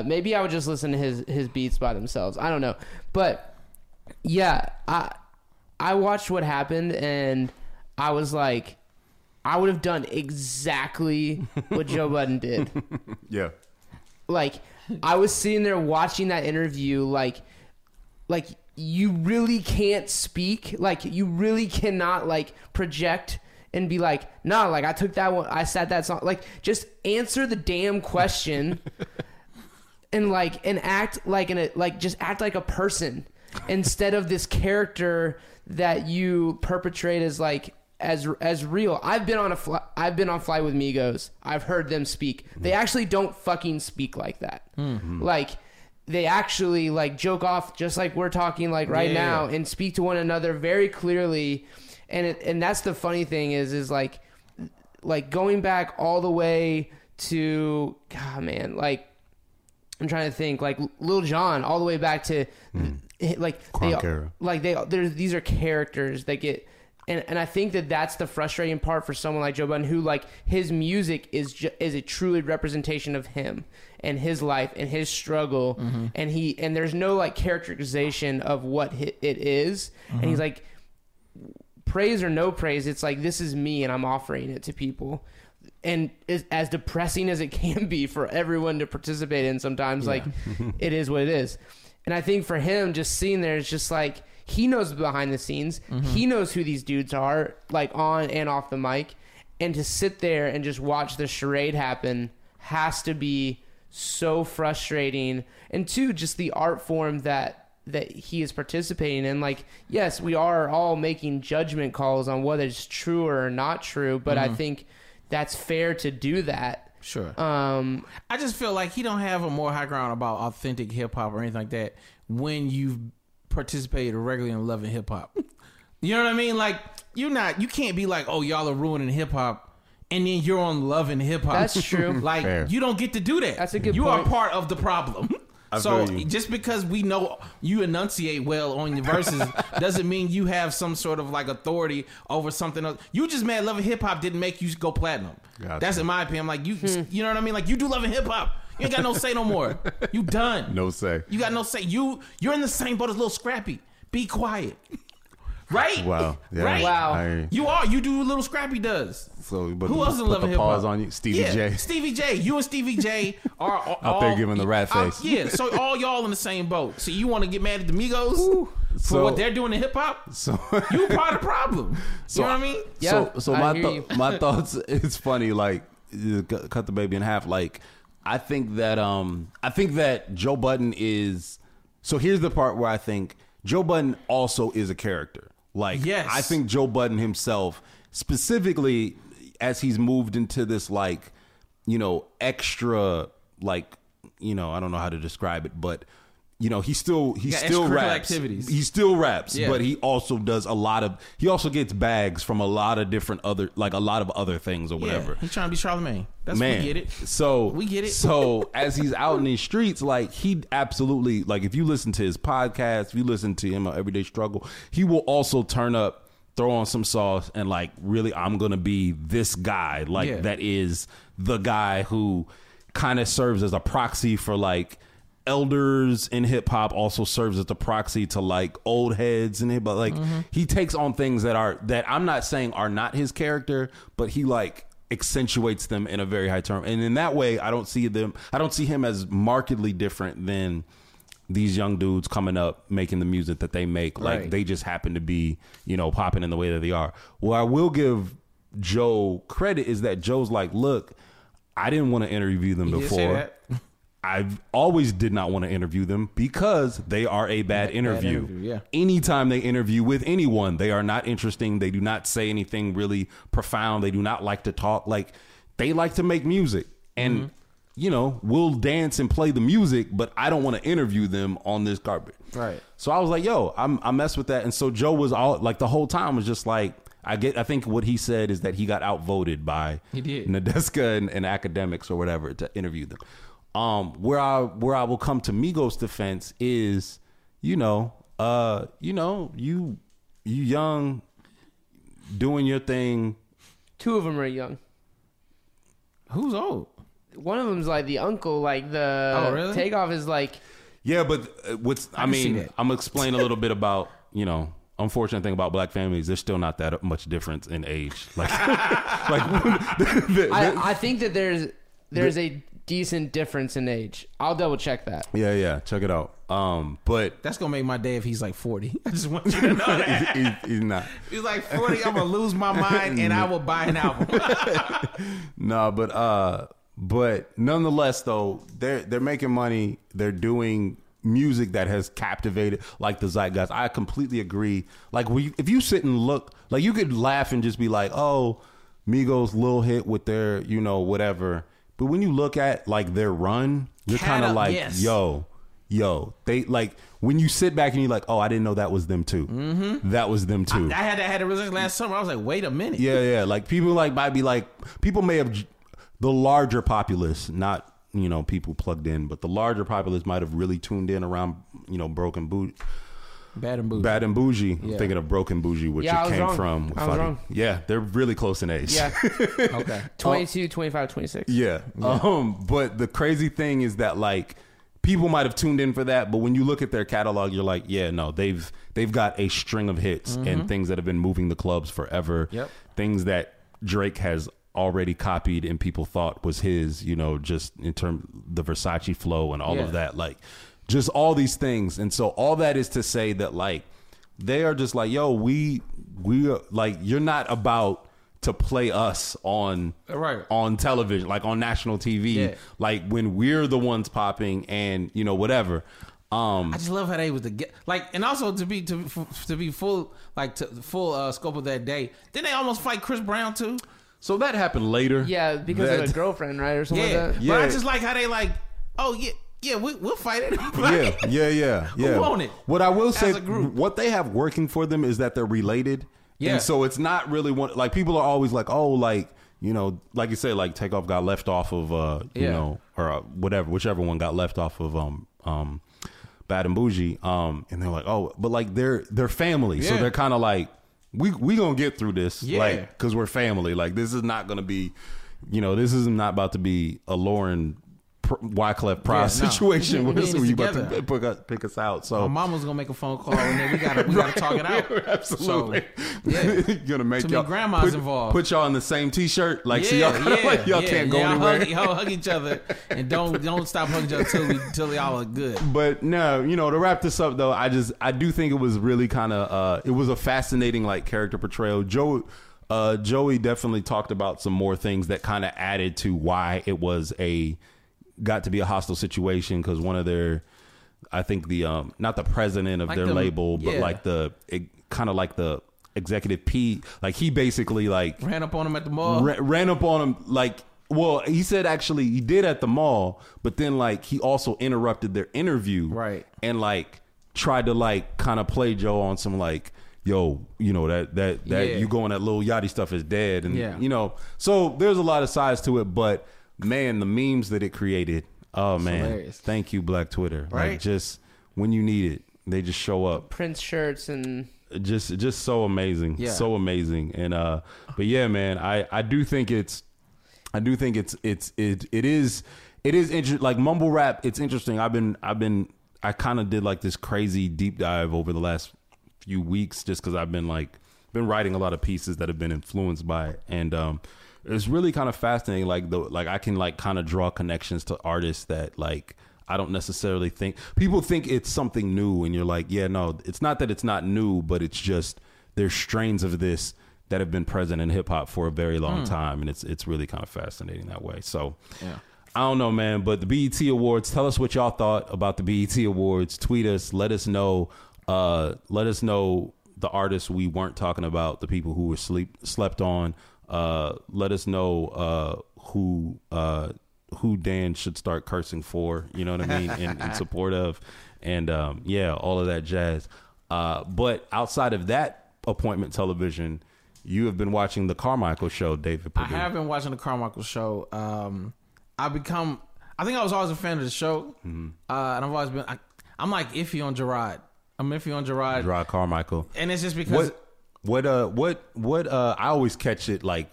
maybe I would just listen to his beats by themselves. I don't know. But yeah, I watched what happened and I was like, I would have done exactly what Joe Budden did. Yeah. Like, I was sitting there watching that interview like you really can't speak. Like, you really cannot, like, project and be like, nah, like, I took that one. I sat that song. Like, just answer the damn question and, like, just act like a person instead of this character that you perpetrate as, like, as real. I've been on Fly with Migos. I've heard them speak. They actually don't fucking speak like that. Mm-hmm. Like, they actually like joke off just like we're talking like right now and speak to one another very clearly. And that's the funny thing is like going back all the way to, God, man, like I'm trying to think like Lil Jon all the way back to these are characters that get, and I think that that's the frustrating part for someone like Joe Budden, who like his music is a truly representation of him and his life and his struggle, and there's no like characterization of what it is, and he's like praise or no praise, it's like, this is me and I'm offering it to people. And as depressing as it can be for everyone to participate in sometimes, like, it is what it is. And I think for him, just seeing there, it's just like, he knows behind the scenes. Mm-hmm. He knows who these dudes are, like, on and off the mic. And to sit there and just watch the charade happen has to be so frustrating. And two, just the art form that he is participating in. Like, yes, we are all making judgment calls on whether it's true or not true, but I think that's fair to do that. Sure. I just feel like he don't have a more high ground about authentic hip hop or anything like that when you've participated regularly in loving hip hop. You know what I mean? Like, you can't be like, oh, y'all are ruining hip hop, and then you're on loving hip hop. That's true. Like, fair. You don't get to do that. That's a good point. You are part of the problem. So just because we know you enunciate well on your verses doesn't mean you have some sort of like authority over something else. You just mad loving hip hop didn't make you go platinum. Gotcha. That's in my opinion. Like, you know what I mean? Like, you do loving hip hop. You ain't got no say no more. You done. No say. You got no say. You're in the same boat as Lil Scrappy. Be quiet. Right? Wow. Yeah. Right? Wow. You do what Little Scrappy does. So, but who else is loving hip hop? On you? Stevie J. Stevie J. You and Stevie J are all out there giving the rat face. Yeah. So all y'all in the same boat. So you want to get mad at the Migos for what they're doing to hip hop? So you part of the problem. So, you know what I mean? Yeah. So my thoughts. It's funny. Like, cut the baby in half. Like, I think that Joe Budden is. So here's the part where I think Joe Budden also is a character. Like, yes. I think Joe Budden himself, specifically as he's moved into this, like, you know, extra, like, you know, I don't know how to describe it, but, you know, he still raps. He still raps, yeah. But he also does he also gets bags from a lot of different other, like, a lot of other things or whatever. Yeah, he's trying to be Charlemagne. Man, we get it. So as he's out in these streets, like, he absolutely, like, if you listen to his podcast, if you listen to him on Everyday Struggle, he will also turn up, throw on some sauce, and like, really, I'm gonna be this guy, like, that is the guy who kind of serves as a proxy for, like, elders in hip hop, also serves as the proxy to, like, old heads in hip hop. Like, he takes on things that I'm not saying are not his character, but he, like, accentuates them in a very high term. And in that way, I don't see him as markedly different than these young dudes coming up making the music that they make. Like, they just happen to be, you know, popping in the way that they are. Well, I will give Joe credit is that Joe's like, look, I didn't want to interview them before. I've always did not want to interview them because they are a bad interview. Anytime they interview with anyone, they are not interesting. They do not say anything really profound. They do not like to talk. Like, they like to make music and, you know, we'll dance and play the music, but I don't want to interview them on this carpet. Right. So I was like, yo, I messed with that. And so Joe was all like, the whole time was just like, I think what he said is that he got outvoted by Nadeska and Akademiks or whatever to interview them. Where I will come to Migos' defense is, you young, doing your thing. Two of them are young. Who's old? One of them's like the uncle, like the Takeoff is like. Yeah, but I'm gonna explain a little bit about, unfortunate thing about black families, there's still not that much difference in age. Like, I think that there's a decent difference in age. I'll double check that. Yeah, check it out. But that's gonna make my day if he's like 40. I just want you to know that. he's not. He's like 40. I'm gonna lose my mind and I will buy an album. But nonetheless, though, they're making money. They're doing music that has captivated, like, the zeitgeist. I completely agree. Like, if you sit and look, like, you could laugh and just be like, oh, Migos little hit with their, you know, whatever. But when you look at, like, their run, you're kind of like, yo, they, like, when you sit back and you're like, oh, I didn't know that was them too. Mm-hmm. That was them too. I had a realization last summer. I was like, wait a minute. Yeah. Like, people like might be like, people may have, the larger populace, not, people plugged in, but the larger populace might have really tuned in around, Broken Boot. Bad and Bougie. Yeah. I'm thinking of Broken Bougie, which it came from. I was wrong. Yeah, they're really close in age. Yeah. Okay. 22, 25, 26. Yeah. But the crazy thing is that, like, people might have tuned in for that, but when you look at their catalog, you're like, yeah, no, they've got a string of hits and things that have been moving the clubs forever. Yep. Things that Drake has already copied and people thought was his, you know, just in terms the Versace flow and all of that, like just all these things. And so all that is to say that like they are just like, yo, we are, like, you're not about to play us on on television, like on national TV, like when we're the ones popping and, you know, whatever. I just love how they was the like, and also to be full, like to full scope of that day. Didn't they almost fight Chris Brown too? So that happened later. Yeah, because of a girlfriend, right, or something like that. Yeah. But I just like how they like, oh yeah. Yeah, we'll fight it. Yeah. Who won it? What I will say, what they have working for them is that they're related. Yeah. And so it's not really one, like people are always like, oh, like, you know, like you say, like Takeoff got left off of, you know, or whatever, whichever one got left off of Bad and Bougie. And they're like, oh, but like they're family. Yeah. So they're kind of like, we going to get through this. Yeah. Like, because we're family. Like this is not going to be, you know, this is not about to be a Lauren Wyclef Pryor situation where you about to pick us out. So my mama's gonna make a phone call and then we gotta talk it out. Absolutely. So, gonna make y'all grandmas involved. Put y'all in the same T-shirt, like so y'all, like, y'all can't go anywhere. Y'all hug each other and don't stop hugging each other till y'all are good. But no, you know, to wrap this up though, I do think it was really kind of it was a fascinating like character portrayal. Joey definitely talked about some more things that kind of added to why it was got to be a hostile situation, because one of their, I think the not the president of like their label, but like the kind of like the executive P, like he basically like ran up on him at the mall. Ran up on him like, well, he said actually he did at the mall, but then like he also interrupted their interview, right? And like tried to like kind of play Joe on some like, yo, you know that you going that Lil Yachty stuff is dead, and you know, so there's a lot of sides to it, but. Man, the memes that it created. Oh, it's man. Hilarious. Thank you, Black Twitter. Right? Like, just when you need it, they just show up. Prince shirts and... Just so amazing. Yeah. So amazing. And, but yeah, man, I do think it's... I do think it is interesting. Like, mumble rap, it's interesting. I kind of did, like, this crazy deep dive over the last few weeks just because I've been, like... been writing a lot of pieces that have been influenced by it. And, it's really kind of fascinating. Like I can like kind of draw connections to artists that like I don't necessarily think people think it's something new, and you're like, yeah, no, it's not that it's not new, but it's just there's strains of this that have been present in hip hop for a very long time, and it's really kind of fascinating that way. So I don't know, man, but the BET Awards. Tell us what y'all thought about the BET Awards. Tweet us. Let us know. Let us know the artists we weren't talking about, the people who were slept on. Let us know who Dan should start cursing for, you know what I mean, in support of, and all of that jazz. But outside of that appointment television, you have been watching The Carmichael Show, David Perdue. I have been watching The Carmichael Show. I think I was always a fan of the show, and I've always been. I'm like iffy on Gerard. I'm iffy on Gerard. Gerard Carmichael, and it's just because. What I always catch it like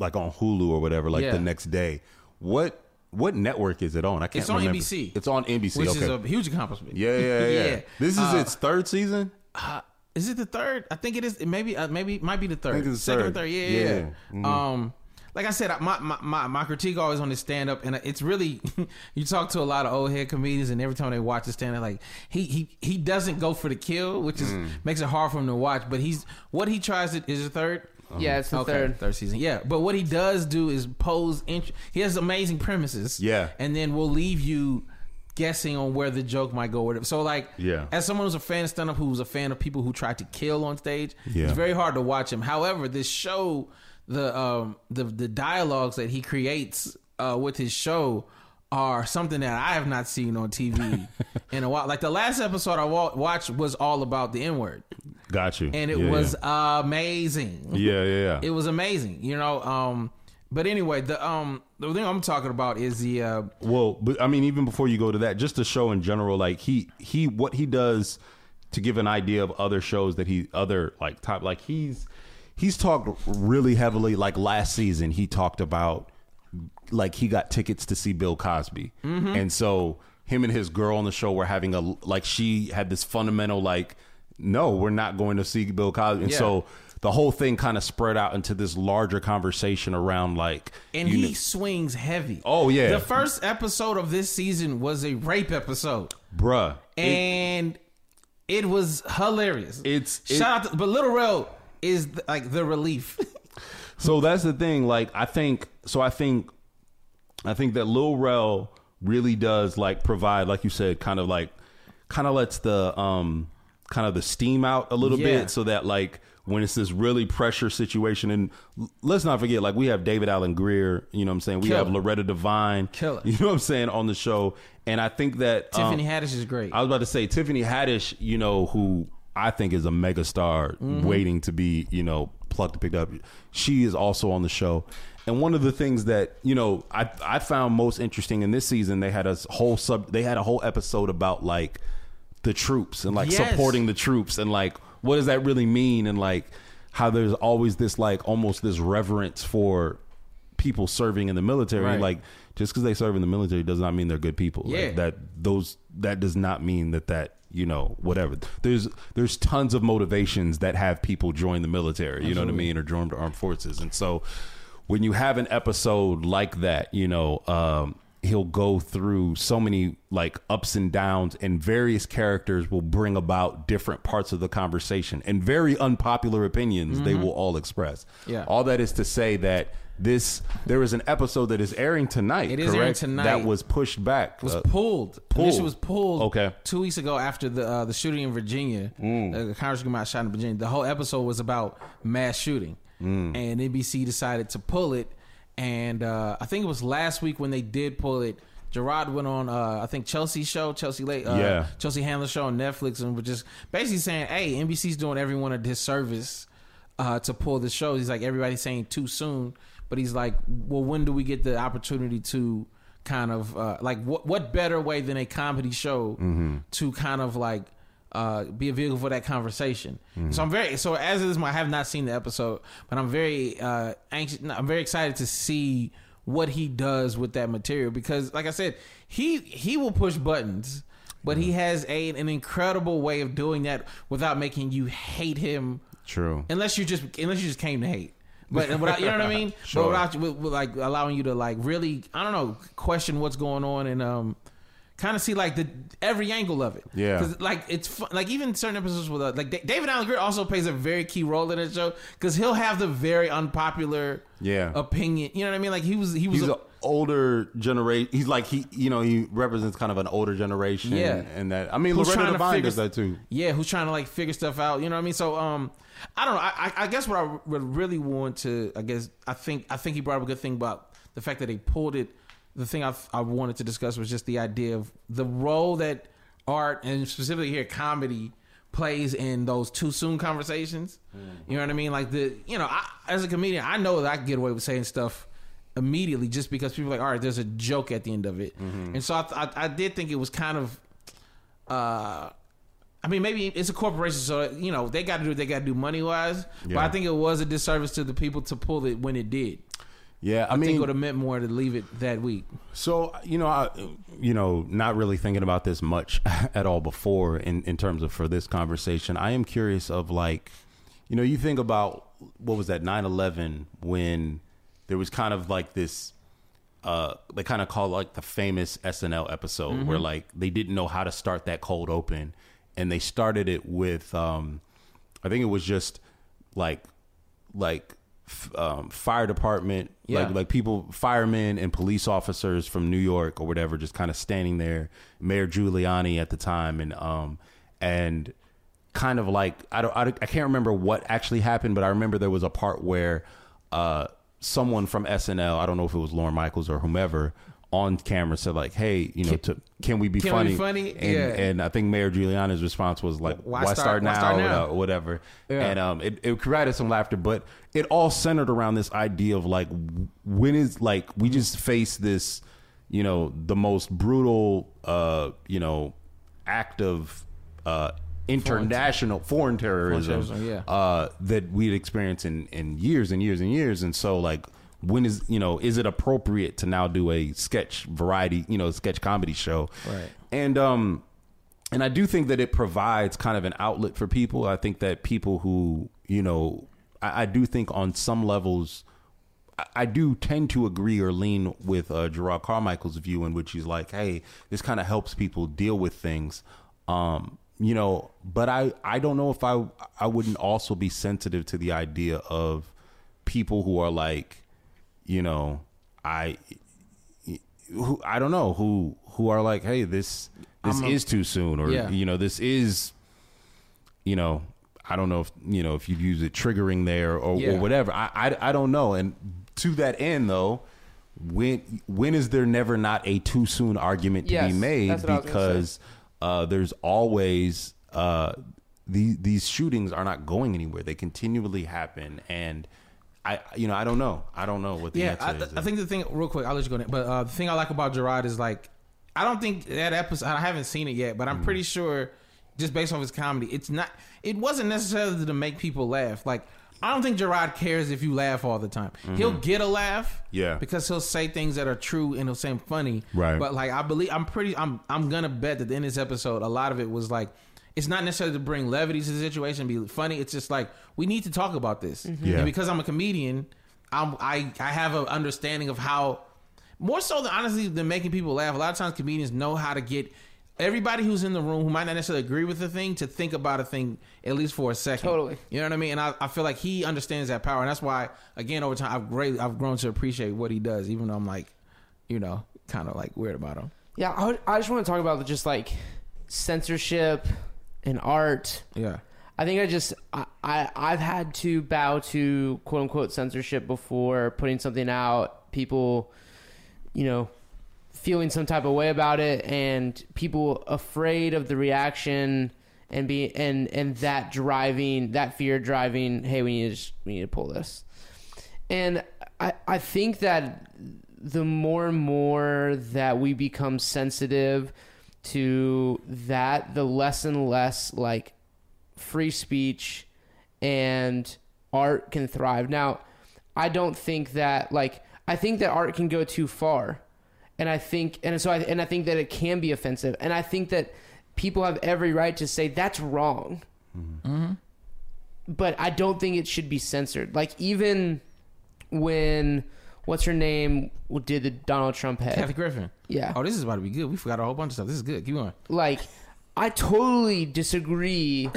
on Hulu or whatever, like the next day. What network is it on? I can't remember. It's on NBC. It's on NBC, which is a huge accomplishment. Yeah. This is its third season? Is it the third? I think it is. Maybe it might be the third. I think it's the second or third. Yeah. Mm-hmm. Like I said, my critique always on his stand-up, and it's really, you talk to a lot of old head comedians, and every time they watch the stand-up, like, he doesn't go for the kill, which is makes it hard for him to watch, but what he tries to, is it third? Yeah, it's the third season. Yeah, but what he does do is pose, he has amazing premises. Yeah. And then we'll leave you guessing on where the joke might go. Whatever. So, like, as someone who's a fan of stand-up, who's a fan of people who try to kill on stage, it's very hard to watch him. However, this show... The dialogues that he creates with his show are something that I have not seen on TV in a while. Like the last episode I watched was all about the N-word. Got you. And it was amazing. Yeah. It was amazing. You know. But anyway, the thing I'm talking about is the. Well, but I mean, even before you go to that, just the show in general, like he what he does to give an idea of other shows that he's talked really heavily, like last season, he talked about like he got tickets to see Bill Cosby. And so him and his girl on the show were having a, like, she had this fundamental, like, no, we're not going to see Bill Cosby. And so the whole thing kind of spread out into this larger conversation around, like... And he swings heavy. Oh, yeah. The first episode of this season was a rape episode. Bruh. And it was hilarious. Shout out to... But Little Rel is, like, the relief. So that's the thing. Like, I think that Lil Rel really does, like, provide, like you said, kind of lets the kind of the steam out a little bit, so that, like, when it's this really pressure situation, and let's not forget, like, we have David Alan Greer, you know what I'm saying? We have Loretta Devine, you know what I'm saying, on the show. And I think that Tiffany Haddish is great. I was about to say Tiffany Haddish, you know, who I think is a mega star waiting to be, you know, plucked, picked up. She is also on the show. And one of the things that, you know, I found most interesting in this season, they had a whole episode about, like, the troops and, like, supporting the troops, and, like, what does that really mean, and, like, how there's always this, like, almost this reverence for people serving in the military. Right. Like, just because they serve in the military does not mean they're good people. Yeah. Like, that does not mean that you know, whatever. There's tons of motivations that have people join the military. Absolutely. You know what I mean, or join the armed forces, and so. When you have an episode like that, you know, he'll go through so many, like, ups and downs, and various characters will bring about different parts of the conversation, and very unpopular opinions they will all express. Yeah. All that is to say that there is an episode that is airing tonight. It is correct? Airing tonight. That was pushed back. Was pulled. This was pulled. Okay. 2 weeks ago after the shooting in Virginia. The congressman got shot in Virginia. The whole episode was about mass shooting. And NBC decided to pull it, and I think it was last week when they did pull it. Gerard went on, I think Chelsea Handler's show on Netflix, and was just basically saying, "Hey, NBC's doing everyone a disservice to pull the show." He's like, everybody's saying too soon, but he's like, "Well, when do we get the opportunity to kind of like what better way than a comedy show to kind of like be a vehicle for that conversation?" So I have not seen the episode, but I'm very anxious. I'm very excited to see what he does with that material, because, like I said, he will push buttons, but he has an incredible way of doing that without making you hate him. True. Unless you just came to hate, but without, you know what I mean. Sure. But without like allowing you to, like, really, I don't know, question what's going on, and kind of see, like, every angle of it. Yeah. Because, like, it's fun. Like, even certain episodes with like David Alan Greer also plays a very key role in that show, because he'll have the very unpopular opinion. You know what I mean? Like, he's an older generation. He's like, he represents kind of an older generation. Yeah. And that, I mean, Loretta Devine does that too. Yeah. Who's trying to, like, figure stuff out. You know what I mean? So, I don't know. I guess what I would really want to, I think he brought up a good thing about the fact that they pulled it. The thing I wanted to discuss was just the idea of the role that art, and specifically here comedy, plays in those too soon conversations. You know what I mean? Like, I, as a comedian, I know that I can get away with saying stuff immediately just because people are like, all right, there's a joke at the end of it. And so I did think it was kind of, I mean, maybe it's a corporation, so, you know, they got to do what they got to do money wise, but I think it was a disservice to the people to pull it when it did. Yeah, I mean, think it would have meant more to leave it that week. So, you know, I not really thinking about this much at all before in terms of for this conversation. I am curious of, like, you know, you think about, what was that, 9/11, when there was kind of like this, they kind of call, like, the famous SNL episode where, like, they didn't know how to start that cold open, and they started it with, I think it was just like. Fire department, like people, firemen and police officers from New York or whatever, just kind of standing there. Mayor Giuliani at the time, and kind of like, I can't remember what actually happened, but I remember there was a part where someone from SNL, I don't know if it was Lorne Michaels or whomever, on camera said, like, "Hey, you know, can we be funny? And I think Mayor Giuliani's response was like, why start now? Or whatever. Yeah. And it created some laughter, but it all centered around this idea of, like, when is, like, we just face this, you know, the most brutal, you know, act of international foreign terrorism that we'd experienced in years and years and years. And so, like, when is, you know, is it appropriate to now do a sketch variety, you know, sketch comedy show? Right. And I do think that it provides kind of an outlet for people. I think that people who, you know, I do think on some levels, I do tend to agree or lean with Gerard Carmichael's view, in which he's like, hey, this kind of helps people deal with things. You know, but I don't know if I wouldn't also be sensitive to the idea of people who are like, you know, I don't know, who are like, hey, this is too soon, or, yeah, you know, this is, you know, I don't know if, you know, if you use it triggering there or, yeah, or whatever. I don't know. And to that end, though, when is there never not a too soon argument to, yes, be made? Because there's always these shootings are not going anywhere. They continually happen. And I don't know what the answer is. I think the thing, real quick, I'll let you go there, but the thing I like about Gerard is, like, I don't think that episode, I haven't seen it yet, but I'm pretty sure, just based off his comedy, it wasn't necessarily to make people laugh. Like, I don't think Gerard cares if you laugh all the time. Mm-hmm. He'll get a laugh, yeah, because he'll say things that are true and he'll say funny. Right. But like, I'm gonna bet that in this episode, a lot of it was like, it's not necessarily to bring levity to the situation, be funny. It's just like, we need to talk about this. Mm-hmm. Yeah. And because I'm a comedian, I have an understanding of how, more so than honestly than making people laugh. A lot of times comedians know how to get everybody who's in the room who might not necessarily agree with the thing to think about a thing at least for a second. Totally. You know what I mean? And I feel like he understands that power. And that's why, again, over time, I've grown to appreciate what he does, even though I'm like, you know, kind of like weird about him. Yeah, I just want to talk about just like censorship and art. Yeah. I think I've had to bow to quote unquote censorship before putting something out. People, you know, feeling some type of way about it, and people afraid of the reaction, and that driving, that fear driving, hey, we need to pull this. And I think that the more and more that we become sensitive to that, the less and less like free speech and art can thrive. Now, I think that art can go too far. And I think that it can be offensive. And I think that people have every right to say that's wrong. Mm-hmm. But I don't think it should be censored. Like, even when what's her name did the Donald Trump head, Kathy Griffin. Yeah. Oh, this is about to be good. We forgot a whole bunch of stuff. This is good. Keep going. Like, I totally disagree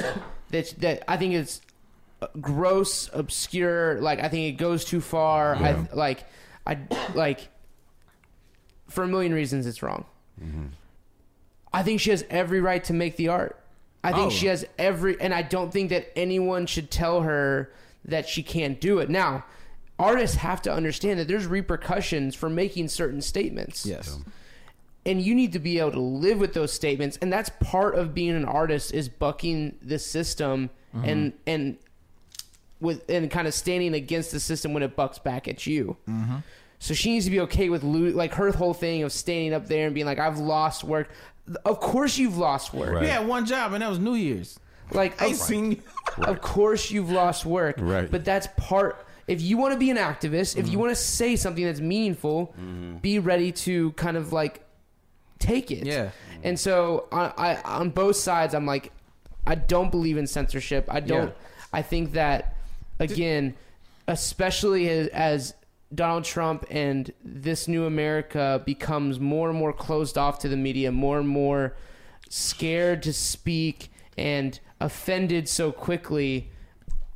that I think it's gross, obscure. Like, I think it goes too far. Yeah. For a million reasons, it's wrong. Mm-hmm. I think she has every right to make the art. I think she has and I don't think that anyone should tell her that she can't do it. Now, artists have to understand that there's repercussions for making certain statements. Yes. And you need to be able to live with those statements. And that's part of being an artist, is bucking the system, mm-hmm, and kind of standing against the system when it bucks back at you. Mm-hmm. So she needs to be okay with like her whole thing of standing up there and being like, I've lost work. Of course you've lost work. Right. We had one job, and that was New Year's. Like, of course you've lost work. Right. But that's part. If you want to be an activist, mm-hmm, if you want to say something that's meaningful, mm-hmm, be ready to kind of like take it. Yeah. And so I on both sides, I'm like, I don't believe in censorship. I don't. Yeah. I think that, again, especially as Donald Trump and this new America becomes more and more closed off to the media, more and more scared to speak and offended so quickly,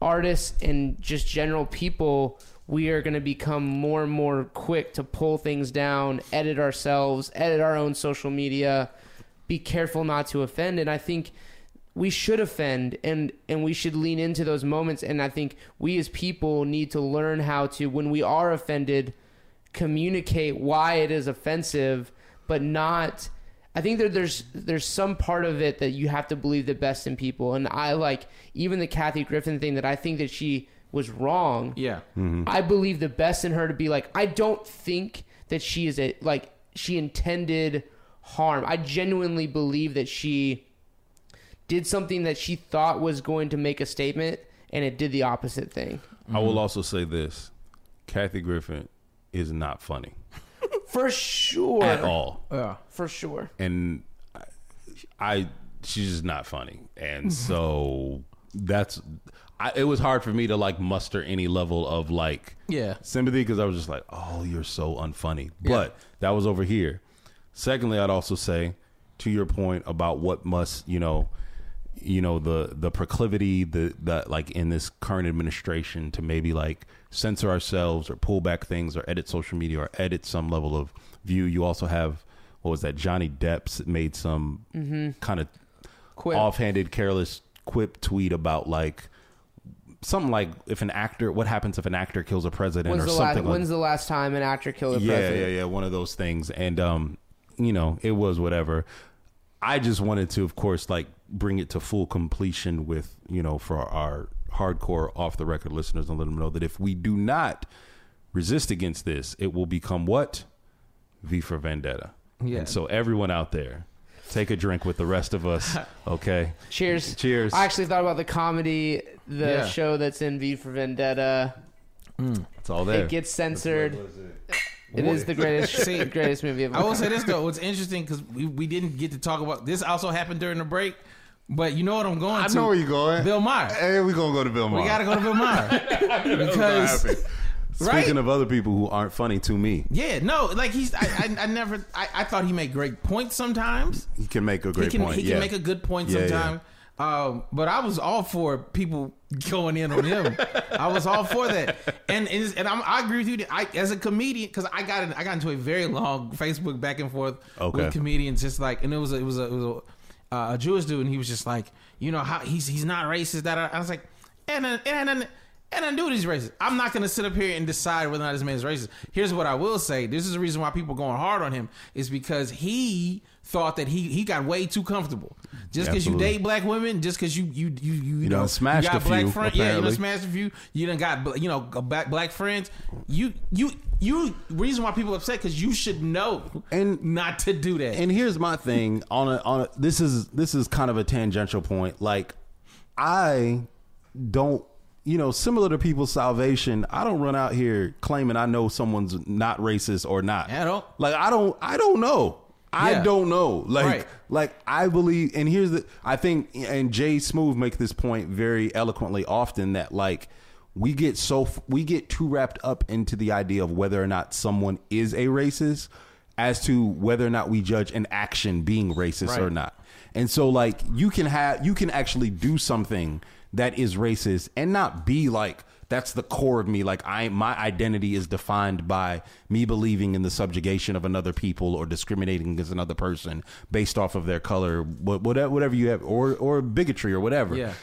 artists and just general people, we are going to become more and more quick to pull things down, edit ourselves, edit our own social media, be careful not to offend. And I think we should offend, and we should lean into those moments. And I think we as people need to learn how to, when we are offended, communicate why it is offensive, but not. I think that there's some part of it that you have to believe the best in people. And I like even the Kathy Griffin thing, that I think that she was wrong. Yeah, mm-hmm. I believe the best in her to be like, I don't think that she is she intended harm. I genuinely believe that she did something that she thought was going to make a statement, and it did the opposite thing. Mm-hmm. I will also say this. Kathy Griffin is not funny. For sure. At all. Yeah. For sure. And she's just not funny. And so it was hard for me to like muster any level of like sympathy, because I was just like, oh, you're so unfunny. Yeah. But that was over here. Secondly, I'd also say, to your point about what must, the proclivity, the like in this current administration to maybe like censor ourselves or pull back things or edit social media or edit some level of view. You also have, what was that? Johnny Depp's made some kind of offhanded, careless quip tweet about like something like what happens if an actor kills a president or something. When's the last time an actor killed a president? Yeah. One of those things. And, it was whatever. I just wanted to, of course, like bring it to full completion with, for our hardcore off the record listeners, and let them know that if we do not resist against this, it will become what? V for Vendetta. Yeah. And so everyone out there, take a drink with the rest of us. Okay. Cheers. Cheers. I actually thought about the comedy, show that's in V for Vendetta. It's all there. It gets censored. It is the greatest movie ever. I will say this though, it's interesting because we didn't get to talk about this. Also happened during the break, but you know what I'm going to. I know where you're going. Bill Maher. Hey, we're gonna go to Bill Maher. We gotta go to Bill Maher because speaking of other people who aren't funny to me. Yeah, no, like he's. I thought he made great points sometimes. He can make a great point. He can make a good point sometimes. Yeah. But I was all for people going in on him. I was all for that, and I agree with you. That as a comedian, because I got into a very long Facebook back and forth with comedians, just like, and it was a Jewish dude, and he was just like, how he's not racist. That I was like, and dude, he's racist. I'm not going to sit up here and decide whether or not this man is racist. Here's what I will say: this is the reason why people are going hard on him is because he thought that he got way too comfortable. Just because you date black women, just because you smashed you got a black few, friend, apparently. Yeah, you done smashed a few. You done got black friends. You reason why people are upset because you should know and not to do that. And here's my thing on a this is kind of a tangential point. Like I don't. Similar to people's salvation, I don't run out here claiming I know someone's not racist or not. I don't. Like I don't know. Yeah. I don't know. Like right. Like I believe, and here's the I think, and Jay Smooth make this point very eloquently often, that like we get too wrapped up into the idea of whether or not someone is a racist as to whether or not we judge an action being racist or not. And so like you can actually do something that is racist and not be like, that's the core of me. Like my identity is defined by me believing in the subjugation of another people or discriminating against another person based off of their color, whatever you have, or bigotry or whatever. Yeah.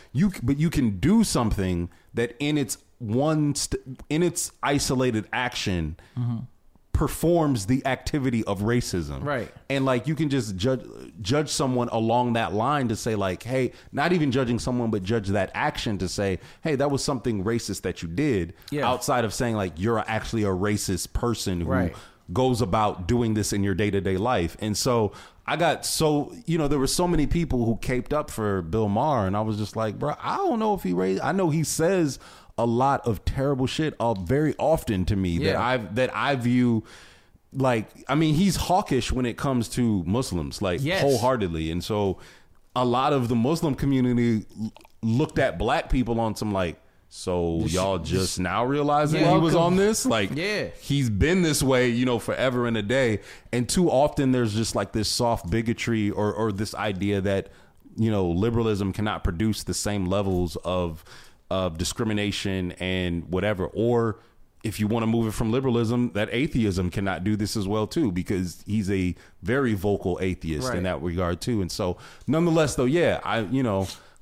But you can do something that in its in its isolated action performs the activity of racism. Right. And like you can just judge someone along that line to say like, hey, not even judging someone, but judge that action to say, hey, that was something racist that you did, outside of saying like you're actually a racist person who goes about doing this in your day-to-day life. And so I got there were so many people who caped up for Bill Maher, and I was just like, bro, I don't know if he raised. I know he says a lot of terrible shit very often to me that I view like, I mean, he's hawkish when it comes to Muslims, like wholeheartedly. And so a lot of the Muslim community looked at black people on some like, so y'all just now realizing he was on this? Like, he's been this way, forever and a day. And too often there's just like this soft bigotry or this idea that, liberalism cannot produce the same levels of discrimination and whatever, or if you want to move it from liberalism, that atheism cannot do this as well too, because he's a very vocal atheist in that regard too. And so nonetheless though,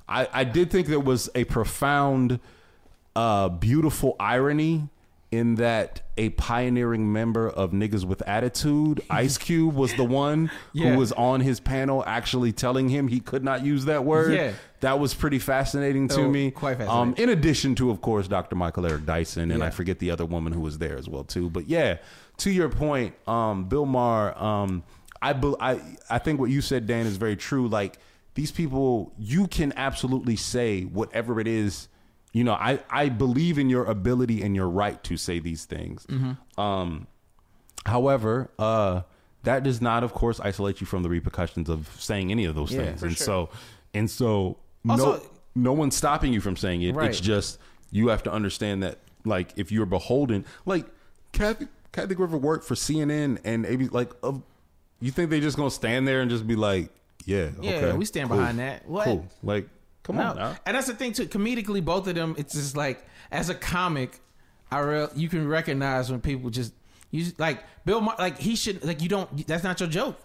I did think there was a profound, beautiful irony in that a pioneering member of Niggas with Attitude, Ice Cube, was the one who was on his panel actually telling him he could not use that word. Yeah. That was pretty fascinating to me. Quite fascinating. In addition to, of course, Dr. Michael Eric Dyson, and I forget the other woman who was there as well too. But yeah, to your point, Bill Maher, I think what you said, Dan, is very true. Like these people, you can absolutely say whatever it is. I believe in your ability and your right to say these things. However, that does not, of course, isolate you from the repercussions of saying any of those things. And so also, no one's stopping you from saying it. Right. It's just you have to understand that, like, if you're beholden, like Kathy Griffin worked for CNN and ABC, like, you think they just going to stand there and just be like, okay, we stand behind that. What? Cool. Like, come on now. And that's the thing too. Comedically, both of them, it's just like, as a comic, you can recognize when people just, like Bill Maher, like he should, like, you don't, that's not your joke.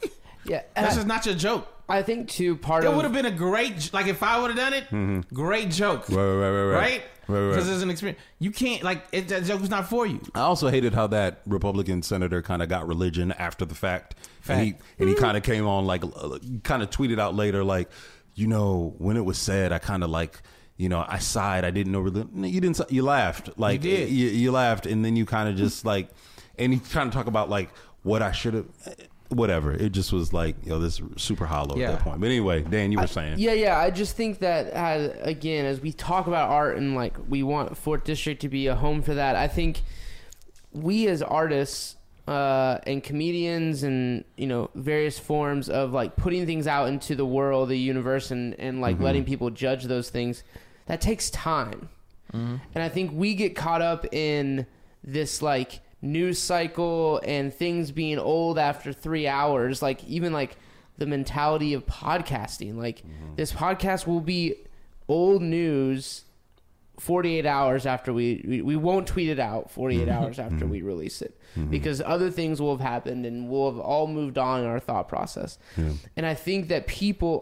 Yeah. That's just not your joke. I think too, it would have been a great, like, if I would have done it, great joke. Right? Because it's an experience. You can't, like, that joke was not for you. I also hated how that Republican senator kind of got religion after the fact. And he kind of came on, like, kind of tweeted out later, like, you know, when it was said, I kind of, like, you know, I sighed. I didn't know religion. You didn't, you laughed. Like, you did. You laughed. And then you kind of just, like, and he kind of talked about, like, what I should have, whatever. It just was like, you know, this super hollow at that point. But anyway, Dan, you were saying. Yeah. I just think that, again, as we talk about art and, like, we want 4th District to be a home for that, I think we as artists and comedians and, you know, various forms of, like, putting things out into the world, the universe, and like, letting people judge those things, that takes time. And I think we get caught up in this, like, news cycle and things being old after 3 hours, like, even like the mentality of podcasting, like, this podcast will be old news 48 hours after we won't tweet it out 48 hours after we release it, because other things will have happened and we'll have all moved on in our thought process. And I think that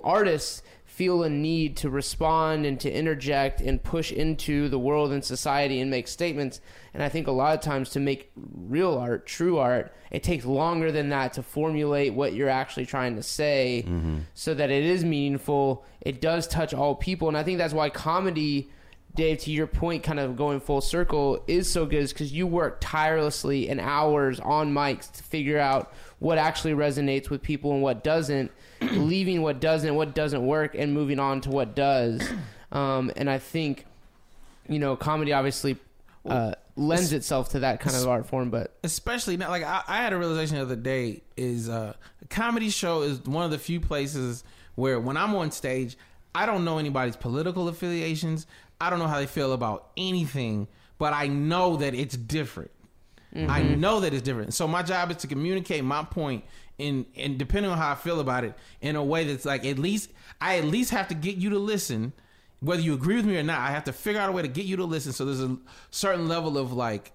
artists feel a need to respond and to interject and push into the world and society and make statements. And I think a lot of times, to make real art, true art, it takes longer than that to formulate what you're actually trying to say, so that it is meaningful. It does touch all people. And I think that's why comedy, Dave, to your point, kind of going full circle, is so good, is because you work tirelessly and hours on mics to figure out what actually resonates with people and what doesn't, leaving what doesn't work and moving on to what does. And I think, you know, comedy obviously lends itself to that kind of art form. But especially now, like, I had a realization the other day, is a comedy show is one of the few places where, when I'm on stage, I don't know anybody's political affiliations. I don't know how they feel about anything, but I know that it's different. I know that it's different. So my job is to communicate my point and depending on how I feel about it, in a way that's like, at least have to get you to listen, whether you agree with me or not. I have to figure out a way to get you to listen. So there's a certain level of, like,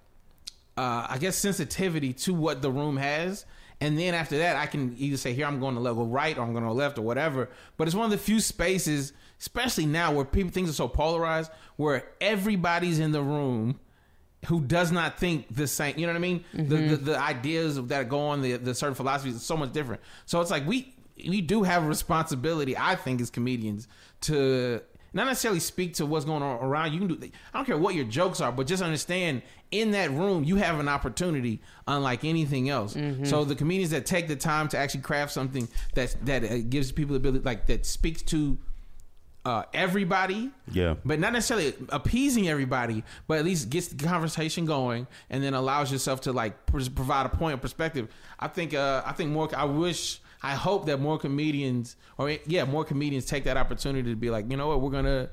I guess, sensitivity to what the room has. And then after that, I can either say, here, I'm going to go right, or I'm going to go left, or whatever. But it's one of the few spaces, especially now, where things are so polarized, where everybody's in the room who does not think the same. You know what I mean? The ideas that go on, the certain philosophies, are so much different. So it's like we do have a responsibility, I think, as comedians, to not necessarily speak to what's going on around you. I don't care what your jokes are, but just understand, in that room, you have an opportunity unlike anything else. So the comedians that take the time to actually craft something that gives people the ability, like, that speaks to everybody, but not necessarily appeasing everybody, but at least gets the conversation going, and then allows yourself to, like, provide a point of perspective. I hope that more comedians, take that opportunity to be like, you know what, we're gonna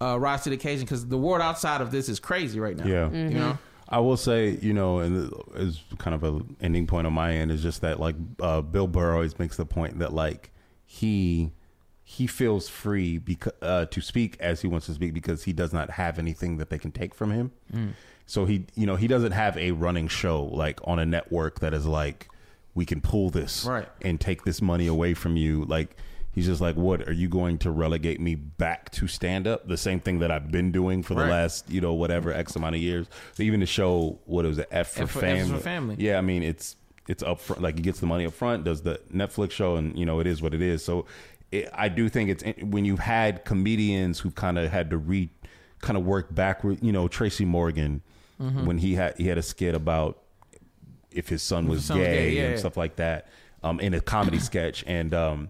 rise to the occasion, because the world outside of this is crazy right now. You know, I will say, you know, and as kind of an ending point on my end, is just that, like, Bill Burr always makes the point that, like, he feels free to speak as he wants to speak, because he does not have anything that they can take from him. So he doesn't have a running show, like, on a network that is like, we can pull this and take this money away from you. Like, he's just like, what, are you going to relegate me back to stand up? The same thing that I've been doing for the last, you know, whatever X amount of years. So even the show, what was it, F for Family. Yeah. I mean, it's up front. Like, he gets the money up front, does the Netflix show, and, you know, it is what it is. So, I do think it's when you've had comedians who kind of had to work backward. You know, Tracy Morgan, when he had a skit about if his son was gay and stuff like that, in a comedy sketch, and it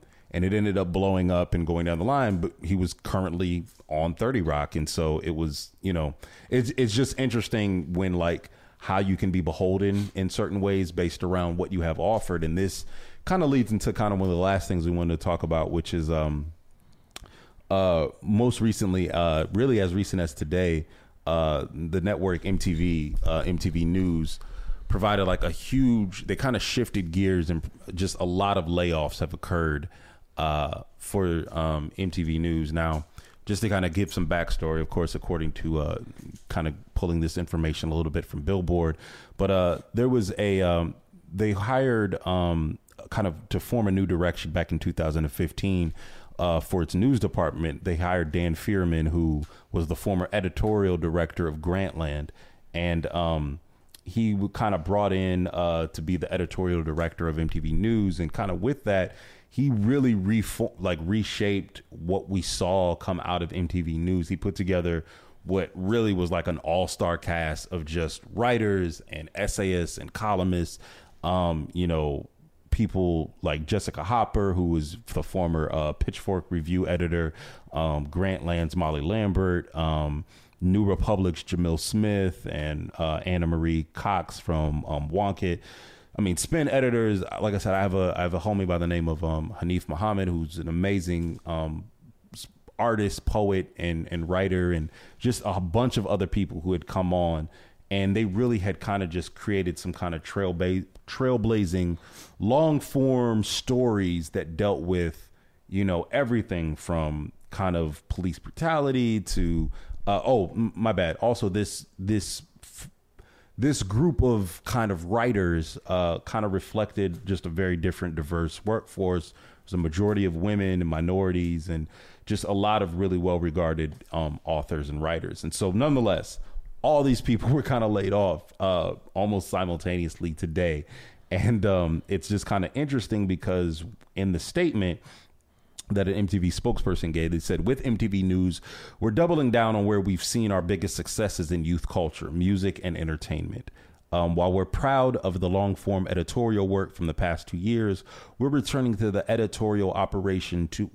ended up blowing up and going down the line. But he was currently on 30 Rock, and so it was, you know, it's just interesting when, like, how you can be beholden in certain ways based around what you have offered. And this kind of leads into kind of one of the last things we wanted to talk about, which is most recently, really as recent as today, the network MTV News provided like a huge, they kind of shifted gears, and just a lot of layoffs have occurred for MTV News. Now, just to kind of give some backstory, of course, according to kind of pulling this information a little bit from Billboard, but there was a, they hired kind of to form a new direction back in 2015 for its news department. They hired Dan Fierman, who was the former editorial director of Grantland. And he kind of brought in to be the editorial director of MTV News. And kind of with that, he really reshaped what we saw come out of MTV News. He put together what really was like an all-star cast of just writers and essayists and columnists, you know, people like Jessica Hopper, who was the former Pitchfork review editor, Grantland's Molly Lambert, New Republic's Jamil Smith, and Anna Marie Cox from Wonkit. I mean, spin editors, like I said, I have a homie by the name of Hanif Muhammad, who's an amazing artist, poet, and writer, and just a bunch of other people who had come on. And they really had kind of just created some kind of trailblazing, long form stories that dealt with, you know, everything from kind of police brutality to, my bad. Also, this group of kind of writers kind of reflected just a very different, diverse workforce. There's a majority of women and minorities, and just a lot of really well-regarded authors and writers. And so nonetheless, all these people were kind of laid off almost simultaneously today. And it's just kind of interesting because in the statement that an MTV spokesperson gave, they said, with MTV News, we're doubling down on where we've seen our biggest successes in youth culture, music, and entertainment. While we're proud of the long form editorial work from the past 2 years, we're returning the editorial operation to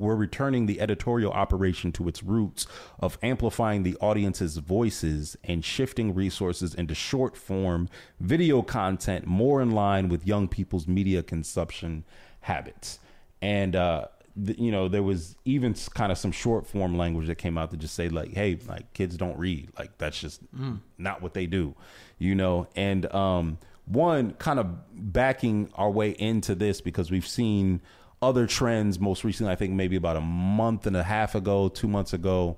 its roots of amplifying the audience's voices and shifting resources into short form video content more in line with young people's media consumption habits. And, you know, there was even kind of some short form language that came out to just say like, hey, like kids don't read, like that's just not what they do, you know. And one kind of backing our way into this because we've seen other trends most recently. I think maybe about a month and a half ago, 2 months ago,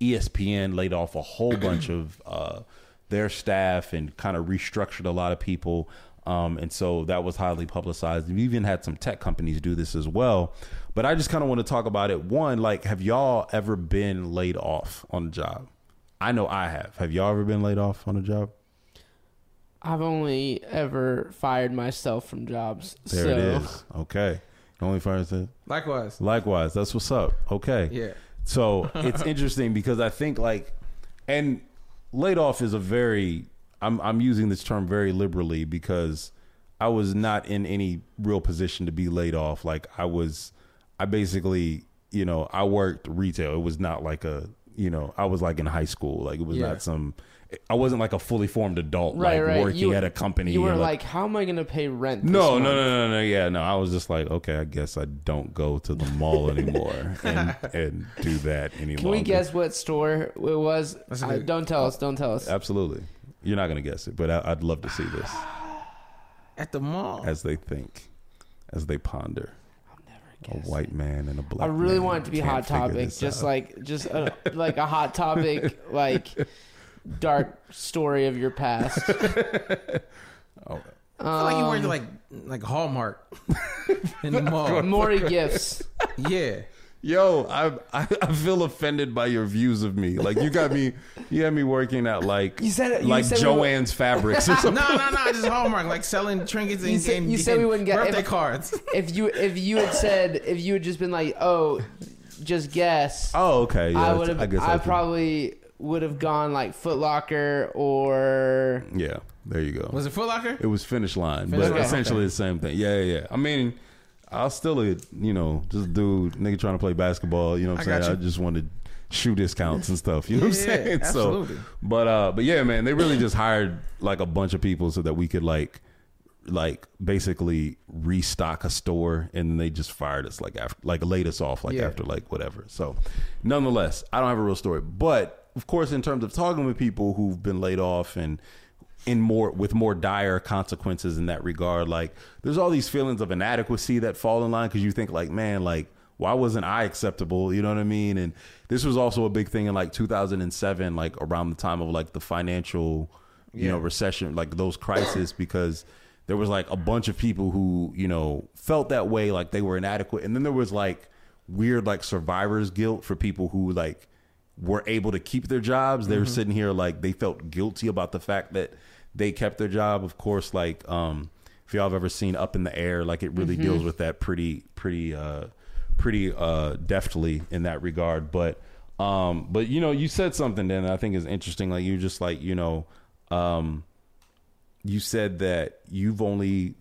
ESPN laid off a whole bunch of their staff and kind of restructured a lot of people. And so that was highly publicized. We even had some tech companies do this as well. But I just kind of want to talk about it. One, like, have y'all ever been laid off on a job? I know I have. Have y'all ever been laid off on a job? I've only ever fired myself from jobs. There so. It is. Okay. Only fired myself. Likewise. That's what's up. Okay. Yeah. So it's interesting because I think like, and laid off is a very... I'm using this term very liberally because I was not in any real position to be laid off. Like I basically, you know, I worked retail. It was not like a, you know, I was like in high school. Like it was not some, I wasn't like a fully formed adult, working at a company. You were like, how am I going to pay rent? No. Yeah, no. I was just like, okay, I guess I don't go to the mall anymore and do that anymore. Can we guess what store it was? Don't tell us. Absolutely. You're not going to guess it, but I'd love to see this. At the mall. As they think, as they ponder. I'll never guess. A white man and a black man. I really want it to be Hot Topic. Just like a Hot Topic, like dark story of your past. Oh. I feel like you weren't like Hallmark in the mall. Maury Gifts. Yeah. Yo, I feel offended by your views of me. Like you had me working at like Joanne's Fabrics or something. No, just Hallmark, like selling trinkets and birthday cards. If you had just been like, oh, just guess. Oh, okay. Yeah, I probably would have gone like Foot Locker or yeah. There you go. Was it Foot Locker? It was Finish Line, essentially the same thing. Yeah. I mean. I'll still, you know, just dude, nigga trying to play basketball. You know what I'm saying? I just wanted shoe discounts and stuff. You know what I'm saying? Absolutely. So, but yeah, man, they really just hired like a bunch of people so that we could like basically restock a store, and they just fired us like after, like laid us off like after like whatever. So nonetheless, I don't have a real story, but of course, in terms of talking with people who've been laid off and in more with more dire consequences in that regard, like there's all these feelings of inadequacy that fall in line. 'Cause you think like, man, like why wasn't I acceptable? You know what I mean? And this was also a big thing in like 2007, like around the time of like the financial, you know, recession, like those crises, because there was like a bunch of people who, you know, felt that way, like they were inadequate. And then there was like weird, like survivor's guilt for people who like were able to keep their jobs. They were sitting here like they felt guilty about the fact that they kept their job. Of course, like if y'all have ever seen Up in the Air, like it really deals with that pretty deftly in that regard. But you know, you said something then that I think is interesting. Like you just like, you know, you said that you've only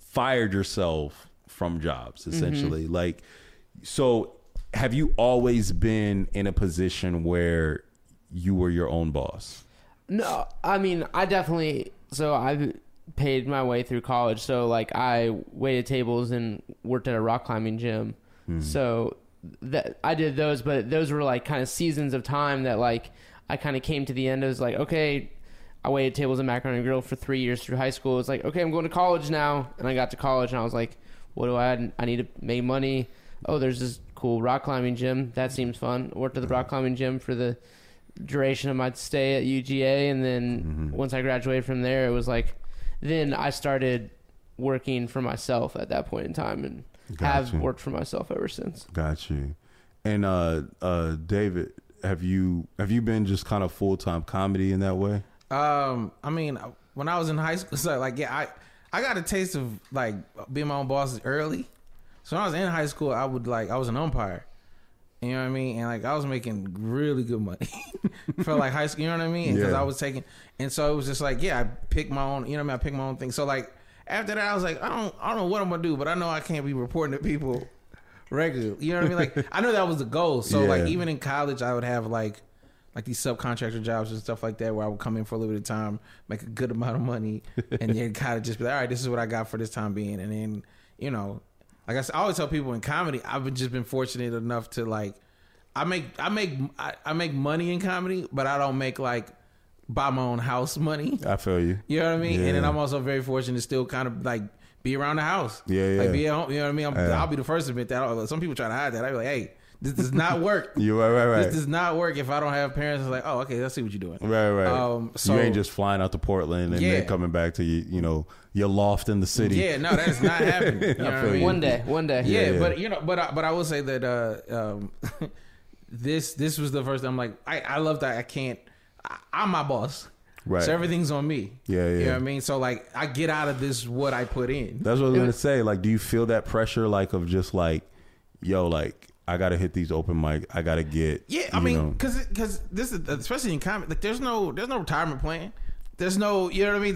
fired yourself from jobs, essentially. Like, so have you always been in a position where you were your own boss? No, I mean, I definitely, so I've paid my way through college. So like I waited tables and worked at a rock climbing gym. So that I did those, but those were like kind of seasons of time that like I kind of came to the end. I was like, okay, I waited tables and Macaroni Grill for 3 years through high school. It's like, okay, I'm going to college now. And I got to college and I was like, what do I need to make money. Oh, there's this cool rock climbing gym. That seems fun. I worked at the rock climbing gym for the duration of my stay at UGA. And then once I graduated from there, it was like, then I started working for myself at that point in time and have worked for myself ever since. Got you. And David, have you been just kind of full-time comedy in that way? I mean, when I was in high school, so like, yeah, I got a taste of like being my own boss early. So when I was in high school, I was an umpire. You know what I mean? And like, I was making really good money for like high school. You know what I mean? Because and so it was just like, yeah, I picked my own, you know what I mean? I picked my own thing. So like, after that, I was like, I don't know what I'm gonna do, but I know I can't be reporting to people regularly. You know what I mean? Like, I know that was the goal. So like, even in college, I would have like these subcontractor jobs and stuff like that, where I would come in for a limited time, make a good amount of money, and then kind of just be like, all right, this is what I got for this time being. And then, you know, like I said, I always tell people in comedy, I've just been fortunate enough to like, I make money in comedy, but I don't make like buy my own house money. I feel you. You know what I mean? Yeah. And then I'm also very fortunate to still kind of like be around the house. Yeah, yeah. Like be at home. You know what I mean? I'll be the first to admit that. Some people try to hide that. I be like, hey, this does not work. You right. This does not work if I don't have parents. It's like, oh, okay, let's see what you're doing. Right. So you ain't just flying out to Portland and then coming back to you know your loft in the city. Yeah, no, that's not happening. You know what I mean? One day. Yeah, but you know, but I will say that this was the first time. I'm like, I love that I can't. I'm my boss. Right. So everything's on me. Yeah. You know what I mean? So like I get out of this what I put in. That's what I was gonna say. Like, do you feel that pressure like of just like, yo, like I gotta hit these open mic. I gotta get. Yeah, I mean, because this is especially in comedy. Like, there's no retirement plan. There's no, you know what I mean.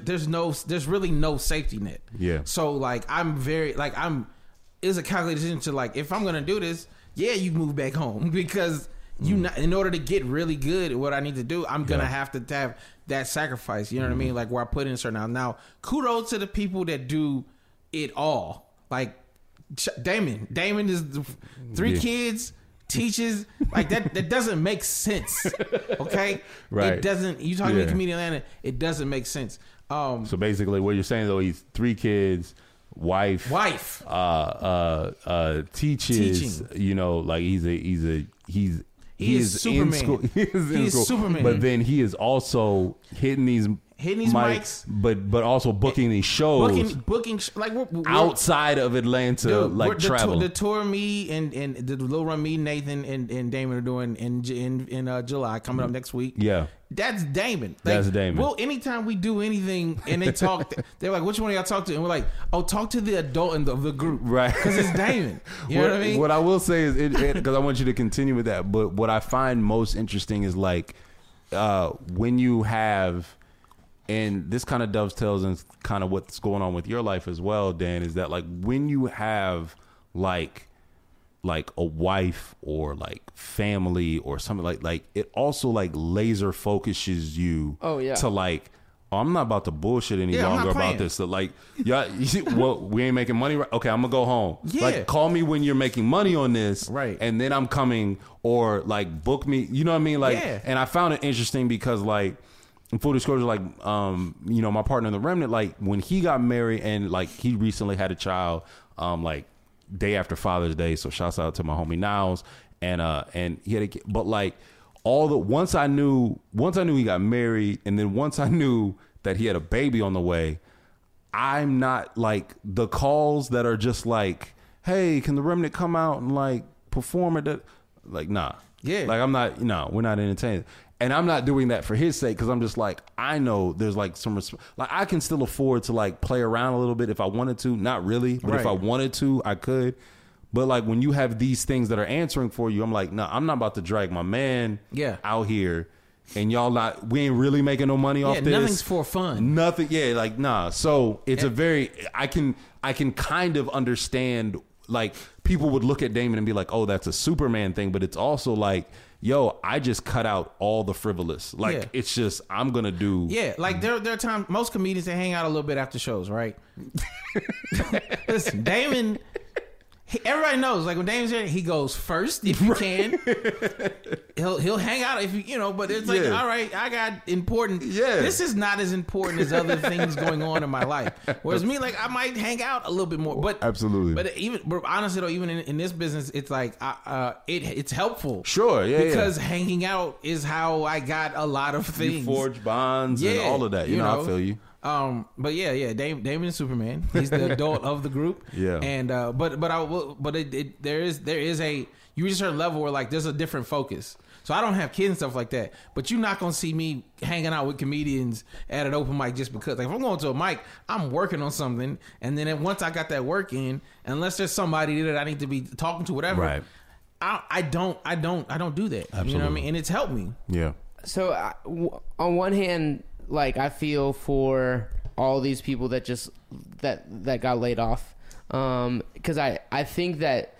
There's really no safety net. Yeah. So like it's a calculated decision to like, if I'm gonna do this, yeah, you move back home because you not, in order to get really good at what I need to do, I'm gonna have to have that sacrifice. You know what I mean? Like where I put in certain hours. Now, kudos to the people that do it all. Like Damon. Damon is three kids, teaches. Like that doesn't make sense. Okay, right? It doesn't. You talking to comedian Atlanta? It doesn't make sense. So basically, what you're saying though, he's three kids. Wife. Teaching. You know, like he is Superman. He is Superman. But then he is also hitting these mics, but also booking these shows, like we're outside of Atlanta, dude, like traveling. The tour me and the Lil Run, me, Nathan and Damon are doing in July coming up next week. Yeah, that's Damon. Like, that's Damon. Well, anytime we do anything and they talk, they're like, "Which one do y'all talk to?" And we're like, "Oh, talk to the adult in the group, right?" Because it's Damon. You know what I mean? What I will say is, because I want you to continue with that. But what I find most interesting is like when you have. And this kind of dovetails and kind of what's going on with your life as well, Dan, is that like when you have like like a wife or like family or something, like it also like laser focuses you to like, oh, I'm not about to bullshit any longer about this. That like, yeah, well, we ain't making money. Right? Okay, I'm gonna go home. Yeah. Like, call me when you're making money on this, right? And then I'm coming, or like book me. You know what I mean? Like, and I found it interesting because like, in full disclosure, like, you know, my partner in the Remnant, like when he got married and like he recently had a child, like day after Father's Day. So shouts out to my homie Niles, and he had a kid, but like. All the once I knew he got married, and then once I knew that he had a baby on the way, I'm not like the calls that are just like, "Hey, can the Remnant come out and like perform?" At like, nah, yeah, like I'm not. No, we're not entertaining, and I'm not doing that for his sake because I'm just like, I know there's like some like I can still afford to like play around a little bit if I wanted to, not really, but if I wanted to, I could. But like when you have these things that are answering for you, I'm like, no, I'm not about to drag my man out here, and y'all not. We ain't really making no money off this. Nothing's for fun. Nothing. Yeah, like nah. So it's a very. I can kind of understand. Like people would look at Damon and be like, oh, that's a Superman thing, but it's also like. Yo, I just cut out all the frivolous. Like it's just I'm gonna do. Yeah, like there are times most comedians they hang out a little bit after shows, right? Listen, Damon. Everybody knows, like when Damon's here, he goes first if you can. He'll hang out if you know, but it's like, all right, I got important. Yeah. This is not as important as other things going on in my life. Whereas me, like I might hang out a little bit more, but absolutely. But even, but honestly though, even in this business, it's like it's helpful. Sure, yeah, because hanging out is how I got a lot of things. You forge bonds and all of that. You know, I feel you. But yeah, Damon is Superman. He's the adult of the group. Yeah. And there is a you reach a certain level where like there's a different focus. So I don't have kids and stuff like that. But you're not gonna see me hanging out with comedians at an open mic just because. Like if I'm going to a mic, I'm working on something, and then once I got that work in, unless there's somebody that I need to be talking to, whatever. Right. I don't do that. Absolutely. You know what I mean? And it's helped me. Yeah. So on one hand. Like I feel for all these people that just that got laid off, because I think that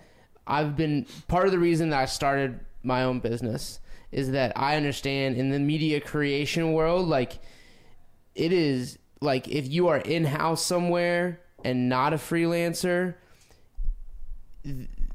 I've been part of the reason that I started my own business is that I understand in the media creation world, like it is like if you are in-house somewhere and not a freelancer,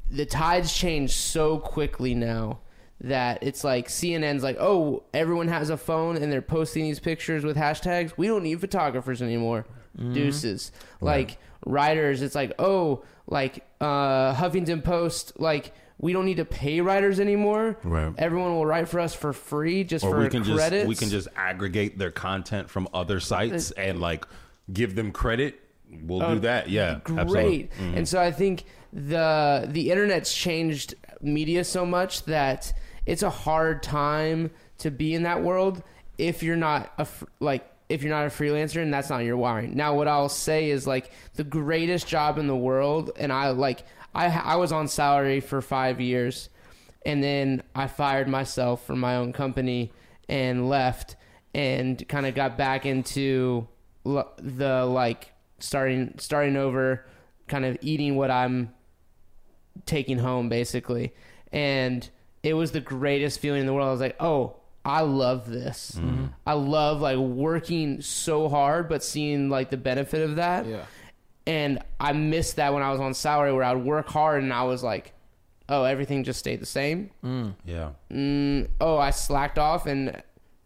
the tides change so quickly now. That it's like CNN's like, oh, everyone has a phone and they're posting these pictures with hashtags. We don't need photographers anymore. Mm-hmm. Deuces. Yeah. Like writers, it's like, oh, like Huffington Post, like we don't need to pay writers anymore. Right. Everyone will write for us for free just or for credits. We can just aggregate their content from other sites and like give them credit. We'll do that. Yeah, great. Absolutely. Mm-hmm. And so I think the internet's changed media so much that. It's a hard time to be in that world if you're not a freelancer and that's not your wiring. Now, what I'll say is like the greatest job in the world, and I was on salary for 5 years, and then I fired myself from my own company and left and kind of got back into the like starting over, kind of eating what I'm taking home basically, and. It was the greatest feeling in the world. I was like, oh, I love this. Mm-hmm. I love like working so hard, but seeing like the benefit of that. Yeah. And I missed that when I was on salary where I would work hard and I was like, oh, everything just stayed the same. Mm. Yeah. Oh, I slacked off and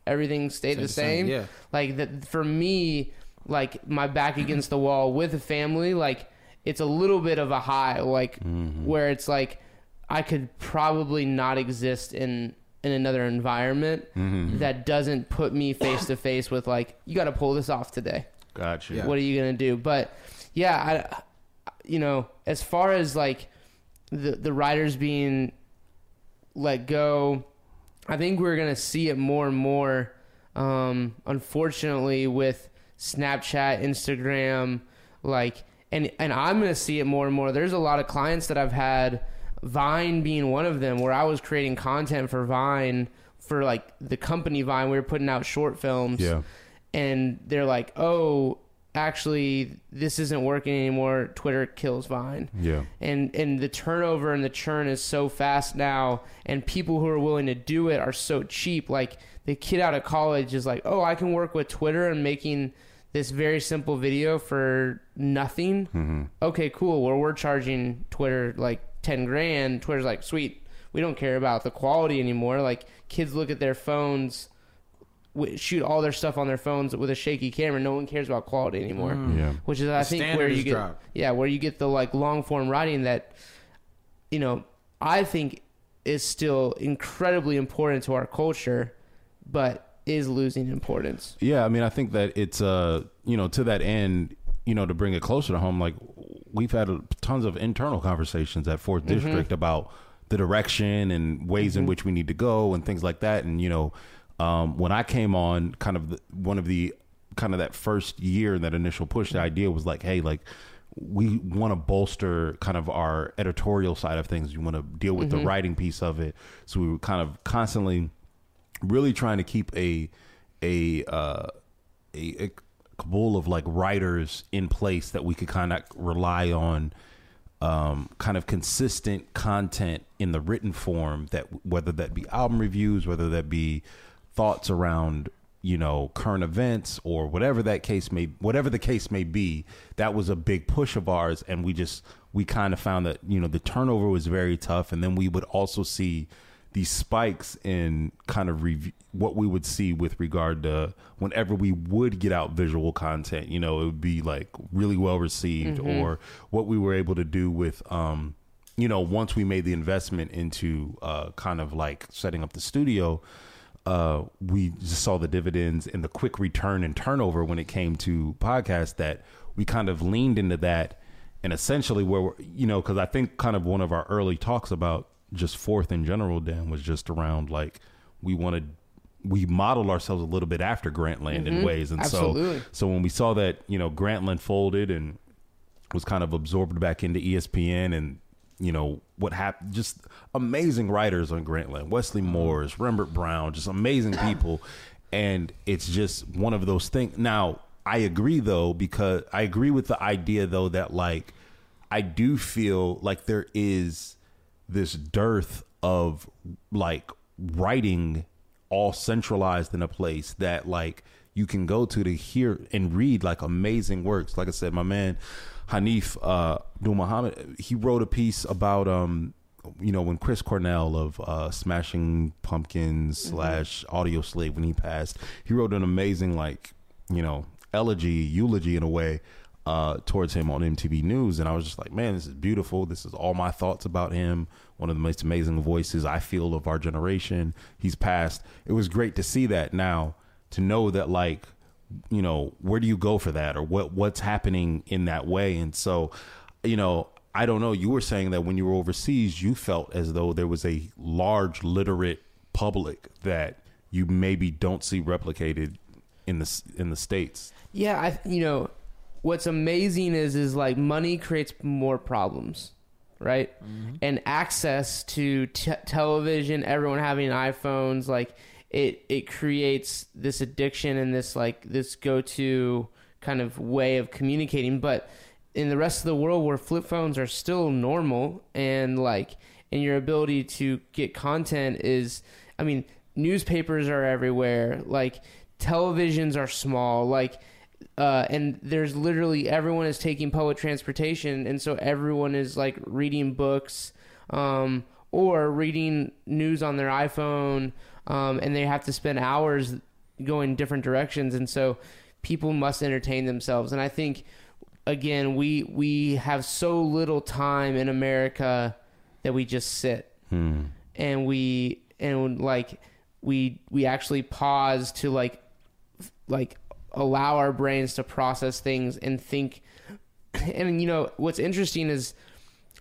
everything stayed the same. Yeah. Like that for me, like my back against the wall with a family, like it's a little bit of a high, like where it's like, I could probably not exist in another environment that doesn't put me face to face with like, you got to pull this off today. Gotcha. Yeah. What are you going to do? But yeah, as far as like the writers being let go, I think we're going to see it more and more. Unfortunately with Snapchat, Instagram, like, and I'm going to see it more and more. There's a lot of clients that I've had, Vine being one of them, where I was creating content for Vine, for like the company Vine. We were putting out short films, and they're like, "Oh, actually this isn't working anymore, Twitter kills Vine. Yeah. And the turnover and the churn is so fast now, and people who are willing to do it are so cheap. Like the kid out of college is like, oh, I can work with Twitter and making this very simple video for nothing. Mm-hmm. Okay, cool. Well, we're charging Twitter like $10,000. Twitter's like, sweet. We don't care about the quality anymore. Like kids look at their phones, shoot all their stuff on their phones with a shaky camera. No one cares about quality anymore. Yeah. Which is, I think, where you get dropped. Yeah, where you get the like long form writing that, you know, I think is still incredibly important to our culture, but is losing importance. Yeah, I mean, I think that it's you know, to that end, you know, to bring it closer to home, like we've had tons of internal conversations at 4th District about the direction and ways in which we need to go and things like that. And, you know, when I came on, kind of that first year, that initial push, the idea was like, hey, like we want to bolster kind of our editorial side of things. You want to deal with the writing piece of it. So we were kind of constantly really trying to keep a cabal of like writers in place that we could kind of rely on, kind of consistent content in the written form, that whether that be album reviews, whether that be thoughts around, you know, current events or whatever the case may be. That was a big push of ours. And we kind of found that, you know, the turnover was very tough. And then we would also see these spikes in kind of what we would see with regard to whenever we would get out visual content. You know, it would be like really well received, or what we were able to do with, you know, once we made the investment into kind of like setting up the studio, we just saw the dividends and the quick return and turnover when it came to podcasts, that we kind of leaned into that. And essentially where we're, you know, because I think kind of one of our early talks about just 4th in general, Dan, was just around like we modeled ourselves a little bit after Grantland in ways. And so when we saw that, you know, Grantland folded and was kind of absorbed back into ESPN, and you know what happened, just amazing writers on Grantland, Wesley Morris, Rembert Brown, just amazing people. And it's just one of those things. Now I agree though, because I agree with the idea though, that like, I do feel like there is this dearth of like writing all centralized in a place that like you can go to hear and read like amazing works. Like I said, my man Hanif Abdul Muhammad, he wrote a piece about you know, when Chris Cornell of Smashing Pumpkins / Audio Slave, when he passed, he wrote an amazing like, you know, eulogy in a way towards him on MTV News. And I was just like, man, this is beautiful. This is all my thoughts about him. One of the most amazing voices I feel of our generation. He's passed. It was great to see that. Now to know that like, you know, where do you go for that, or what's happening in that way? And so, you know, I don't know, you were saying that when you were overseas, you felt as though there was a large literate public that you maybe don't see replicated in the States. Yeah. You know, what's amazing is like money creates more problems, right? And access to television, everyone having iPhones, like it creates this addiction and this like this go-to kind of way of communicating. But in the rest of the world where flip phones are still normal, and like, and your ability to get content is, I mean, newspapers are everywhere, like televisions are small, like and there's literally everyone is taking public transportation, and so everyone is like reading books or reading news on their iPhone, and they have to spend hours going different directions, and so people must entertain themselves. And I think again we have so little time in America that we just sit and we actually pause to like allow our brains to process things and think. And you know what's interesting is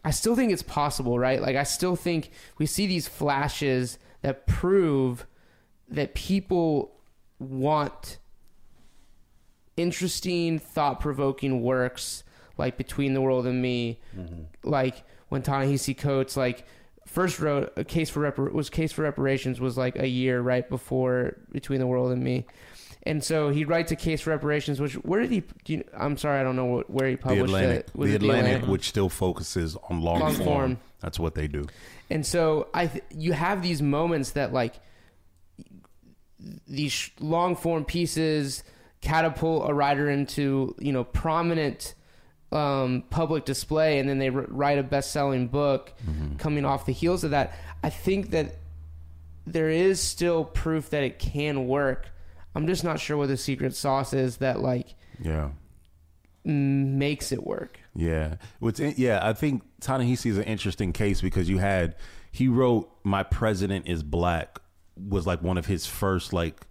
I still think it's possible, right? Like I still think we see these flashes that prove that people want interesting, thought-provoking works like Between the World and Me, like when Ta-Nehisi Coates like first wrote Case for Reparations was like a year right before Between the World and Me. And so he writes a case for reparations, which where did he? I'm sorry, I don't know where he published it. The Atlantic, which still focuses on long form. That's what they do. And so you have these moments that like these long form pieces catapult a writer into prominent public display, and then they write a best selling book coming off the heels of that. I think that there is still proof that it can work. I'm just not sure what the secret sauce is that makes it work. Yeah. I think Ta-Nehisi is an interesting case because he wrote "My President Is Black" was like one of his first like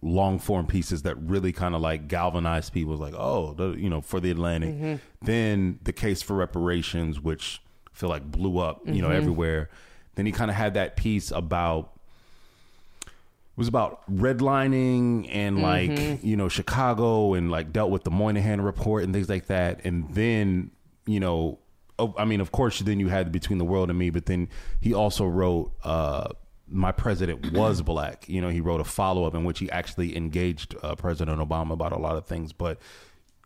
long form pieces that really kind of like galvanized people. Like, for the Atlantic. Mm-hmm. Then the case for reparations, which I feel like blew up, everywhere. Then he kind of had that piece about redlining and like, Chicago, and like dealt with the Moynihan Report and things like that. And then, of course, then you had Between the World and Me, but then he also wrote My President Was Black. He wrote a follow up in which he actually engaged President Obama about a lot of things.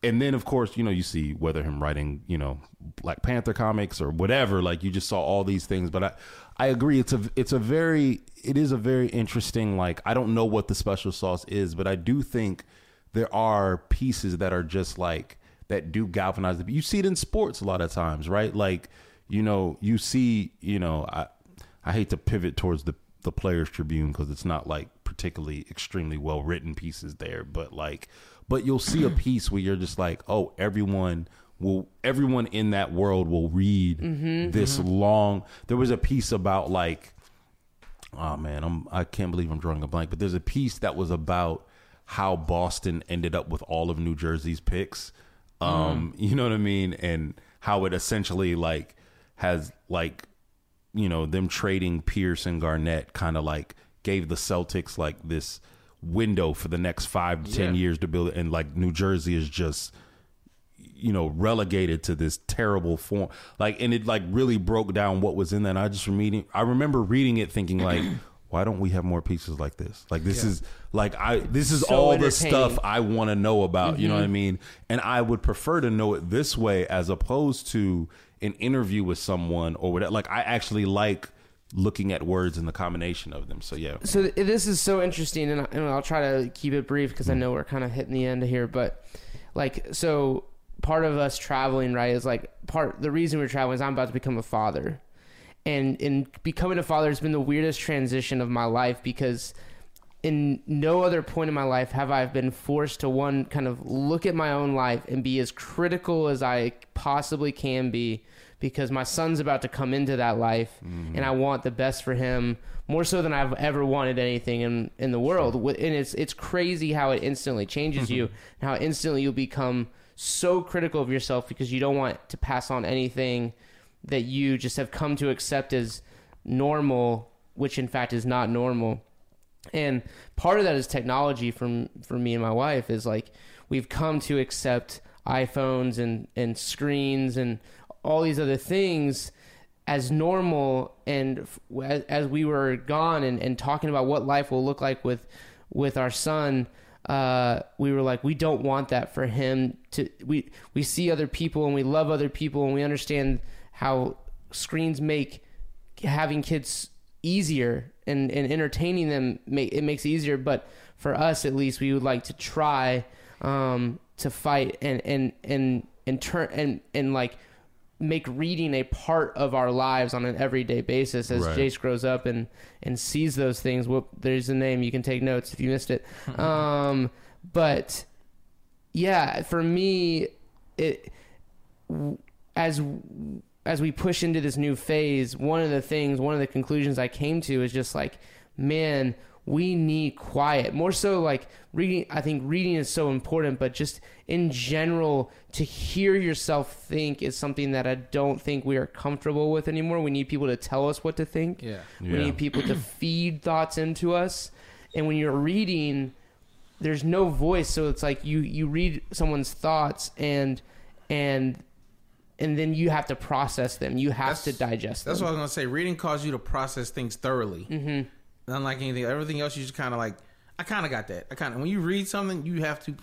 And then, of course, you see whether him writing, Black Panther comics or whatever, like you just saw all these things. But I agree. It is a very interesting, like, I don't know what the special sauce is, but I do think there are pieces that are just like that do galvanize. You see it in sports a lot of times, right? Like, you see, I hate to pivot towards the Players Tribune because it's not like particularly extremely well written pieces there, but you'll see a piece where you're just like, oh, everyone in that world will read this long. There was a piece about like, oh man, I can't believe I'm drawing a blank, but there's a piece that was about how Boston ended up with all of New Jersey's picks. You know what I mean? And how it essentially like has like, them trading Pierce and Garnett kind of like gave the Celtics like this window for the next 5 to 10 years to build it, and like New Jersey is just relegated to this terrible form, like, and it like really broke down what was in that. And I remember reading it thinking like, why don't we have more pieces like this? Like this is like this is so all the stuff I want to know about. You know what I mean? And I would prefer to know it this way as opposed to an interview with someone or whatever. Like I actually like looking at words and the combination of them. So yeah. So this is so interesting, and I'll try to keep it brief because I know we're kind of hitting the end here. But like, so part of us traveling, right, is like the reason we're traveling is I'm about to become a father, and in becoming a father has been the weirdest transition of my life because in no other point in my life have I been forced to one kind of look at my own life and be as critical as I possibly can be. Because my son's about to come into that life, and I want the best for him more so than I've ever wanted anything in the world. Sure. And it's crazy how it instantly changes you, and how instantly you become so critical of yourself because you don't want to pass on anything that you just have come to accept as normal, which in fact is not normal. And part of that is technology for me and my wife is like we've come to accept iPhones and screens and all these other things as normal, and as we were gone and talking about what life will look like with our son, we were like, we don't want that for him to, we see other people and we love other people and we understand how screens make having kids easier and entertaining them, it makes it easier. But for us, at least, we would like to try to fight and turn and like make reading a part of our lives on an everyday basis as right. Jace grows up and sees those things. Well, there's a name. You can take notes if you missed it. But yeah, for me, it as we push into this new phase, one of the conclusions I came to is just like, man, we need quiet. More so like reading. I think reading is so important, but just in general, to hear yourself think is something that I don't think we are comfortable with anymore. We need people to tell us what to think. We need people to feed thoughts into us. And when you're reading, there's no voice. So it's like you read someone's thoughts and then you have to process them. You have to digest them. That's what I was going to say. Reading causes you to process things thoroughly. Unlike anything, everything else, you just kind of like, I kind of got that. I kind of, when you read something, you have to,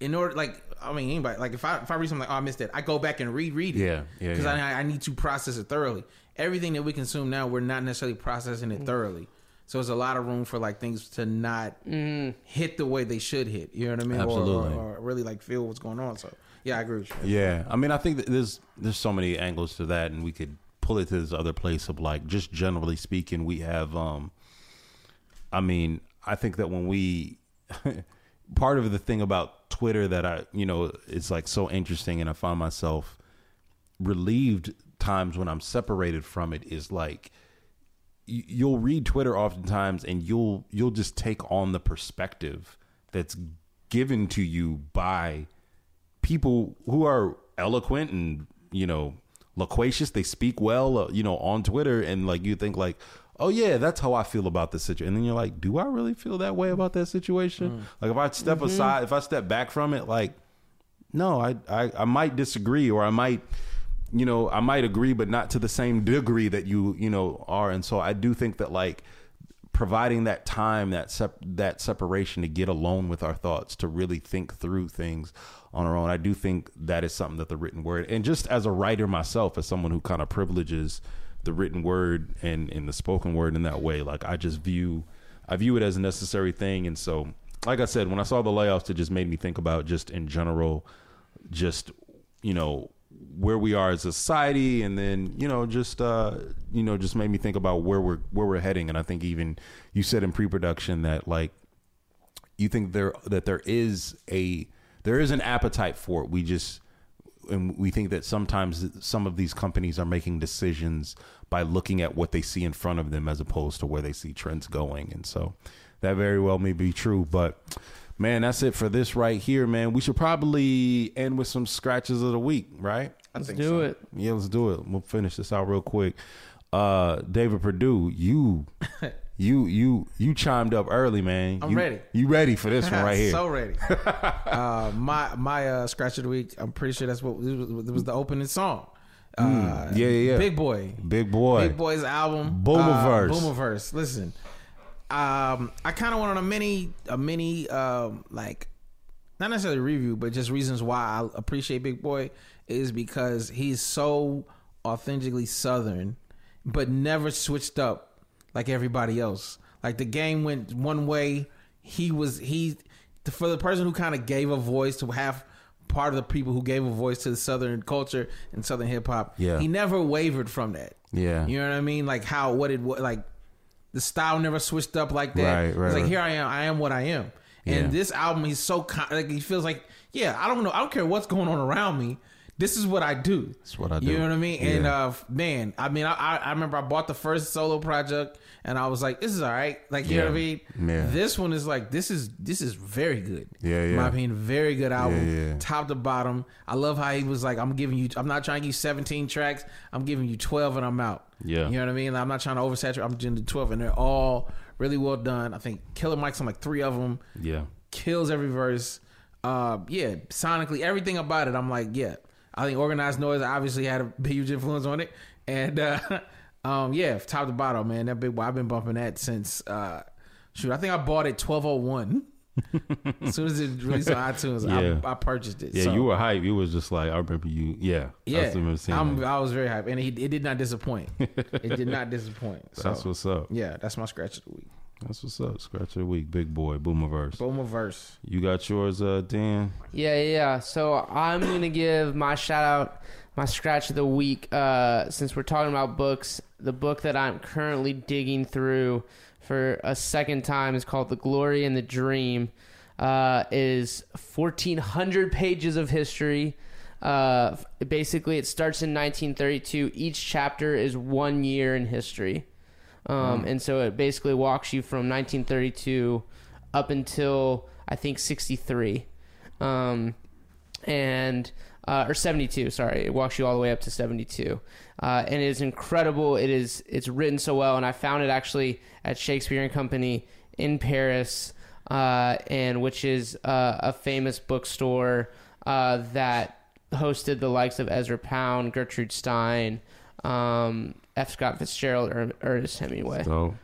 in order, like, I mean, anybody, like, if I read something, like, oh, I missed that, I go back and reread it. Yeah, yeah. Because I need to process it thoroughly. Everything that we consume now, we're not necessarily processing it thoroughly. So there's a lot of room for, like, things to not hit the way they should hit. You know what I mean? Absolutely. Or really, like, feel what's going on. So, yeah, I agree with you. Yeah. I mean, I think that there's so many angles to that, and we could pull it to this other place of, like, just generally speaking, we have, I mean, I think that when we... part of the thing about Twitter that I, you know, it's like so interesting, and I find myself relieved times when I'm separated from it, is like you'll read Twitter oftentimes and you'll just take on the perspective that's given to you by people who are eloquent and, you know, loquacious. They speak well, you know, on Twitter, and like you think like, oh yeah, that's how I feel about this situation. And then you're like, do I really feel that way about that situation? Like, if I step aside, if I step back from it, like, no, I might disagree, or I might, you know, I might agree, but not to the same degree that you know, are. And so I do think that, like, providing that time, that separation to get alone with our thoughts, to really think through things on our own, I do think that is something that the written word, and just as a writer myself, as someone who kind of privileges the written word and the spoken word in that way, like, I view it as a necessary thing. And so, like I said, when I saw the layoffs, it just made me think about just in general, just, you know, where we are as a society, and then, you know, just just made me think about where we're heading. And I think even you said in pre-production that, like, you think there is an appetite for it. We think that sometimes some of these companies are making decisions by looking at what they see in front of them as opposed to where they see trends going. And so that very well may be true. But, man, that's it for this right here, man. We should probably end with some scratches of the week, right? Let's do it. Yeah, let's do it. We'll finish this out real quick. David Perdue, you chimed up early, man. I'm ready. You ready for this one right here? So ready. My scratch of the week. I'm pretty sure that's what it was, the opening song. Yeah. Big Boy's album. Boomerverse. Listen, I kind of wanted a mini like, not necessarily review, but just reasons why I appreciate Big Boy is because he's so authentically Southern, but never switched up. Like everybody else, like the game went one way. For the person who kind of gave a voice to half part of the people who gave a voice to the Southern culture and Southern hip hop. Yeah, he never wavered from that. Yeah, you know what I mean? Like the style never switched up like that. Right. It's like, here I am what I am. And this album, he's so like, he feels like, I don't care what's going on around me. This is what I do. That's what I do. You know what I mean? Yeah. And man, I mean, I remember I bought the first solo project, and I was like, "This is all right." Like, you know what I mean? Yeah. This one is like, this is very good. Yeah, yeah. In my opinion, very good album, top to bottom. I love how he was like, I'm not trying to give you 17 tracks. I'm giving you 12, and I'm out." Yeah. You know what I mean? Like, I'm not trying to oversaturate. I'm doing the 12, and they're all really well done. I think Killer Mike's on like 3 of them. Yeah. Kills every verse. Sonically, everything about it, I'm like, yeah. I think Organized Noise obviously had a huge influence on it. And, top to bottom, man, that Big Boy, I've been bumping that since, I think I bought it 1201. As soon as it released on iTunes, I purchased it. Yeah, so, you were hype. You was just like, I remember you. Yeah. Yeah. I was very hype. And it did not disappoint. It did not disappoint. So, that's what's up. Yeah, that's my scratch of the week. That's what's up. Scratch of the week, Big Boy, Boomerverse. You got yours, Dan? Yeah. So I'm going to give my shout out, my scratch of the week, since we're talking about books. The book that I'm currently digging through for a second time is called The Glory and the Dream. Is 1,400 pages of history. Basically, it starts in 1932. Each chapter is 1 year in history. And so it basically walks you from 1932 up until, I think, 63, or 72. Sorry, it walks you all the way up to 72, and it is incredible. It's written so well, and I found it actually at Shakespeare and Company in Paris, and which is a famous bookstore that hosted the likes of Ezra Pound, Gertrude Stein. F. Scott Fitzgerald, Ernest Hemingway. So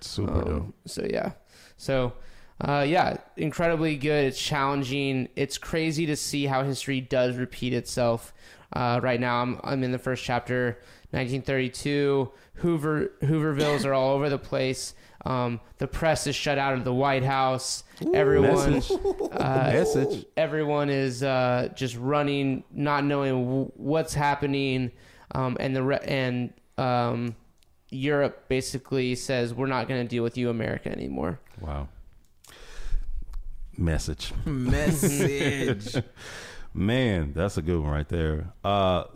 super dope. So yeah. So Yeah, incredibly good. It's challenging. It's crazy to see how history does repeat itself. Right now, I'm in the first chapter, 1932. Hoovervilles are all over the place. The press is shut out of the White House. Ooh, everyone is just running, not knowing what's happening. And Europe basically says, we're not going to deal with you, America, anymore. Wow. Message. Man, that's a good one right there.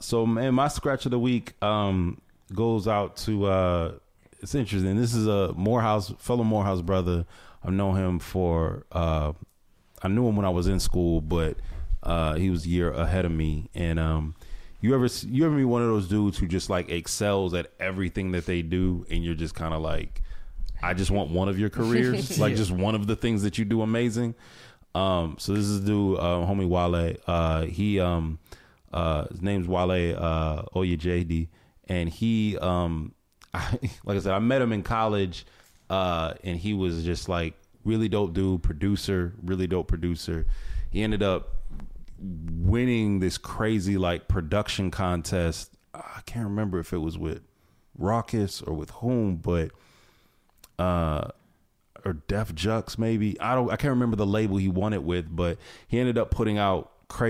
So, man, my scratch of the week goes out to, it's interesting. This is a fellow Morehouse brother. I've known him for, I knew him when I was in school, but he was a year ahead of me. And you ever be one of those dudes who just like excels at everything that they do, and you're just kind of like, I just want one of your careers, like just one of the things that you do amazing. So this is dude, homie Wale. His name's Wale Oyejd, and he, like I said, I met him in college, and he was just like really dope dude, really dope producer. He ended up winning this crazy like production contest. I can't remember if it was with Raucus or with whom, but. Or Def Jux maybe. I can't remember the label he won it with, but he ended up putting out a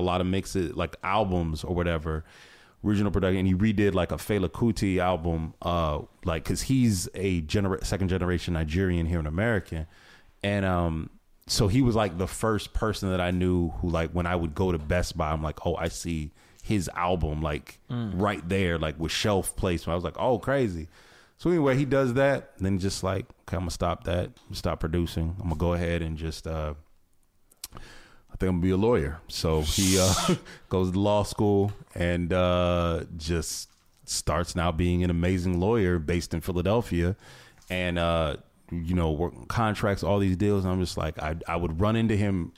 lot of mixes, like albums or whatever, original production. And he redid like a Fela Kuti album, like, cause he's a second generation Nigerian here in American. And, so he was like the first person that I knew who, like, when I would go to Best Buy, I'm like, oh, I see his album, like right there, like with shelf placement. I was like, oh, crazy. So anyway, he does that, and then just like, okay, I'm gonna stop that. I'm gonna stop producing. I'm gonna go ahead and just, I think I'm gonna be a lawyer. So he goes to law school and just starts now being an amazing lawyer based in Philadelphia, and working contracts, all these deals. And I'm just like, I would run into him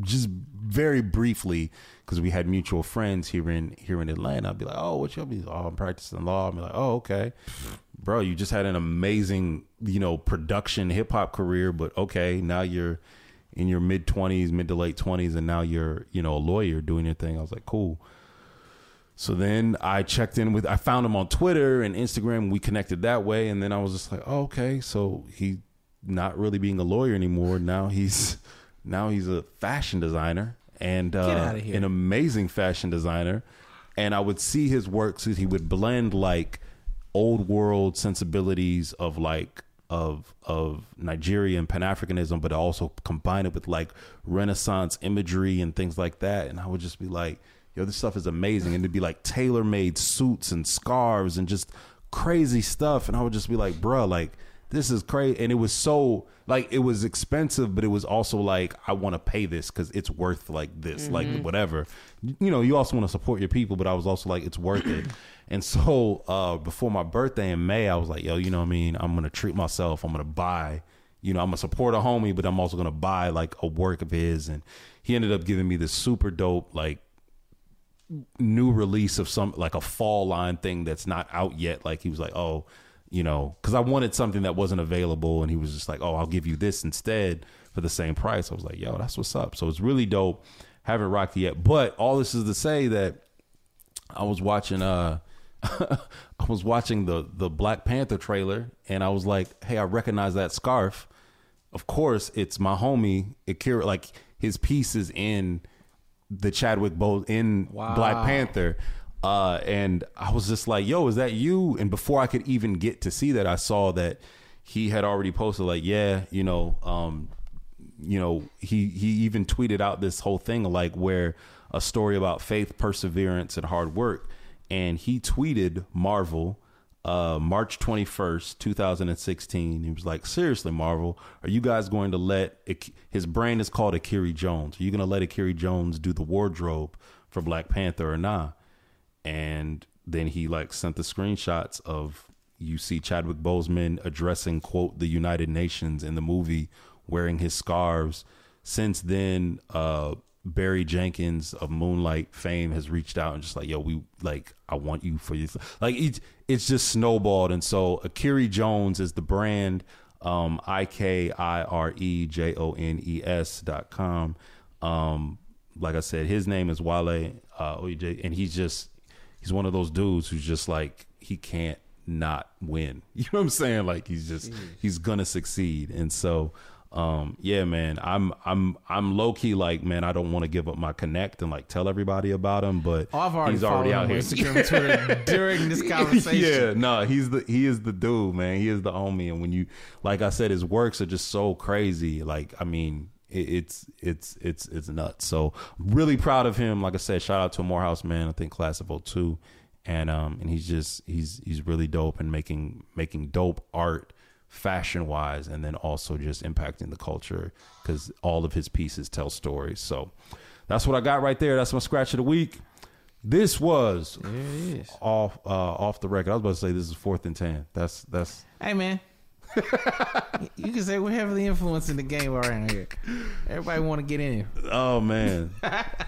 just very briefly because we had mutual friends here in Atlanta. I'd be like, oh, what you up? He's, oh, I'm practicing law. I'd be like, oh, okay. Bro, you just had an amazing, production hip hop career, but okay, now you're in your mid to late 20s, and now you're, a lawyer doing your thing. I was like, cool. So then I found him on Twitter and Instagram. We connected that way. And then I was just like, oh, okay. So he not really being a lawyer anymore. Now he's a fashion designer and an amazing fashion designer. And I would see his works. He would blend like old world sensibilities of like of Nigeria and Pan-Africanism, but also combine it with like Renaissance imagery and things like that. And I would just be like, yo, this stuff is amazing. And it'd be like tailor-made suits and scarves and just crazy stuff. And I would just be like, bruh, like this is crazy. And it was so like, it was expensive, but it was also like, I want to pay this because it's worth like this, like whatever, you also want to support your people, but I was also like, it's worth it. And so before my birthday in May, I was like, yo, you know what I mean? I'm going to treat myself. I'm going to buy, I'm going to support a homie, but I'm also going to buy like a work of his. And he ended up giving me this super dope, like new release of some, like a fall line thing that's not out yet. Like he was like, oh, cause I wanted something that wasn't available. And he was just like, oh, I'll give you this instead for the same price. I was like, yo, that's what's up. So it's really dope. Haven't rocked it yet. But all this is to say that I was watching, the Black Panther trailer, and I was like, hey, I recognize that scarf. Of course, it's my homie Akira. Like his piece is in the Chadwick Boseman in Black Panther. And I was just like, yo, is that you? And before I could even get to see that, I saw that he had already posted like, yeah, he even tweeted out this whole thing, like where a story about faith, perseverance, and hard work. And he tweeted Marvel, March 21st, 2016. He was like, seriously, Marvel, are you guys going to let, his brand is called Akiri Jones. Are you going to let Akiri Jones do the wardrobe for Black Panther or not? And then he like sent the screenshots of, you see Chadwick Boseman addressing, quote, the United Nations in the movie, wearing his scarves. Since then, Barry Jenkins of Moonlight fame has reached out and just like, yo, we like, I want you for this. Like it's just snowballed. And so Akiri Jones is the brand. IKIREJONES.com. Like I said, his name is Wale, OJ, and he's one of those dudes who's just like, he can't not win. You know what I'm saying? Like, he's gonna succeed. And so, yeah, man, I'm low key like, man, I don't want to give up my connect and like tell everybody about him, but he's already out here. Instagram, Twitter during this conversation. Yeah, no, he is the dude, man. He is the homie. And when you, like I said, his works are just so crazy. Like, I mean, it's nuts. So really proud of him. Like I said, shout out to Morehouse, man. I think class of 02, and he's really dope and making dope art, fashion wise, and then also just impacting the culture, because all of his pieces tell stories. So that's what I got right there. That's my scratch of the week. This was off the record. I was about to say this is 4th and 10. That's hey, man. You can say we're heavily influencing the game around here. Everybody want to get in here. Oh man.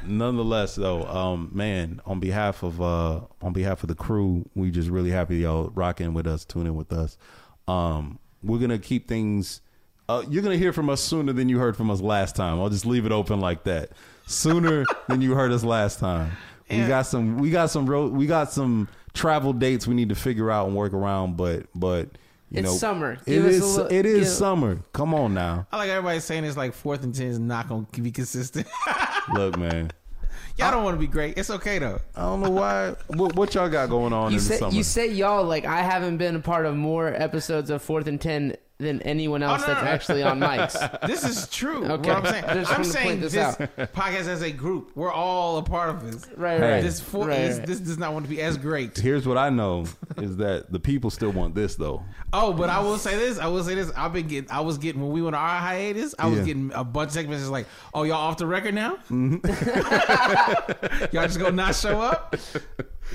Nonetheless though, man, on behalf of the crew, we just really happy y'all rocking with us, tuning with us. We're gonna keep things you're gonna hear from us sooner than you heard from us last time. I'll just leave it open like that. Sooner than you heard us last time. Yeah. We got some travel dates we need to figure out and work around, but you know, it's summer. It is summer. Come on now. I like everybody saying it's like 4th and 10 is not going to be consistent. Look, man. Y'all don't want to be great. It's okay, though. I don't know why. What y'all got going on the summer? You say y'all, like I haven't been a part of more episodes of 4th and 10 than anyone else actually on mics. This is true. Okay. What I'm saying, this podcast as a group, we're all a part of this. Right. This does not want to be as great. Here's what I know is that the people still want this though. Oh, but I will say this. I was getting when we went on our hiatus, I was getting a bunch of text messages like, "Oh, y'all off the record now? Mm-hmm. Y'all just gonna not show up?"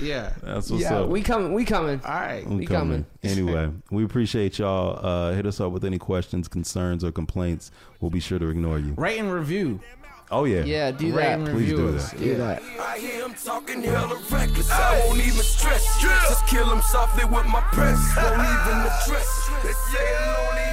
Yeah, that's what's up. We coming. All right, we coming. Anyway, we appreciate y'all. Hit us up with any questions, concerns, or complaints. We'll be sure to ignore you. Rate and review. Oh yeah, yeah. Do that. Please do that. Do that. I hear him talking hella reckless. I won't even stress. Just kill him softly with my press. Won't even address. They say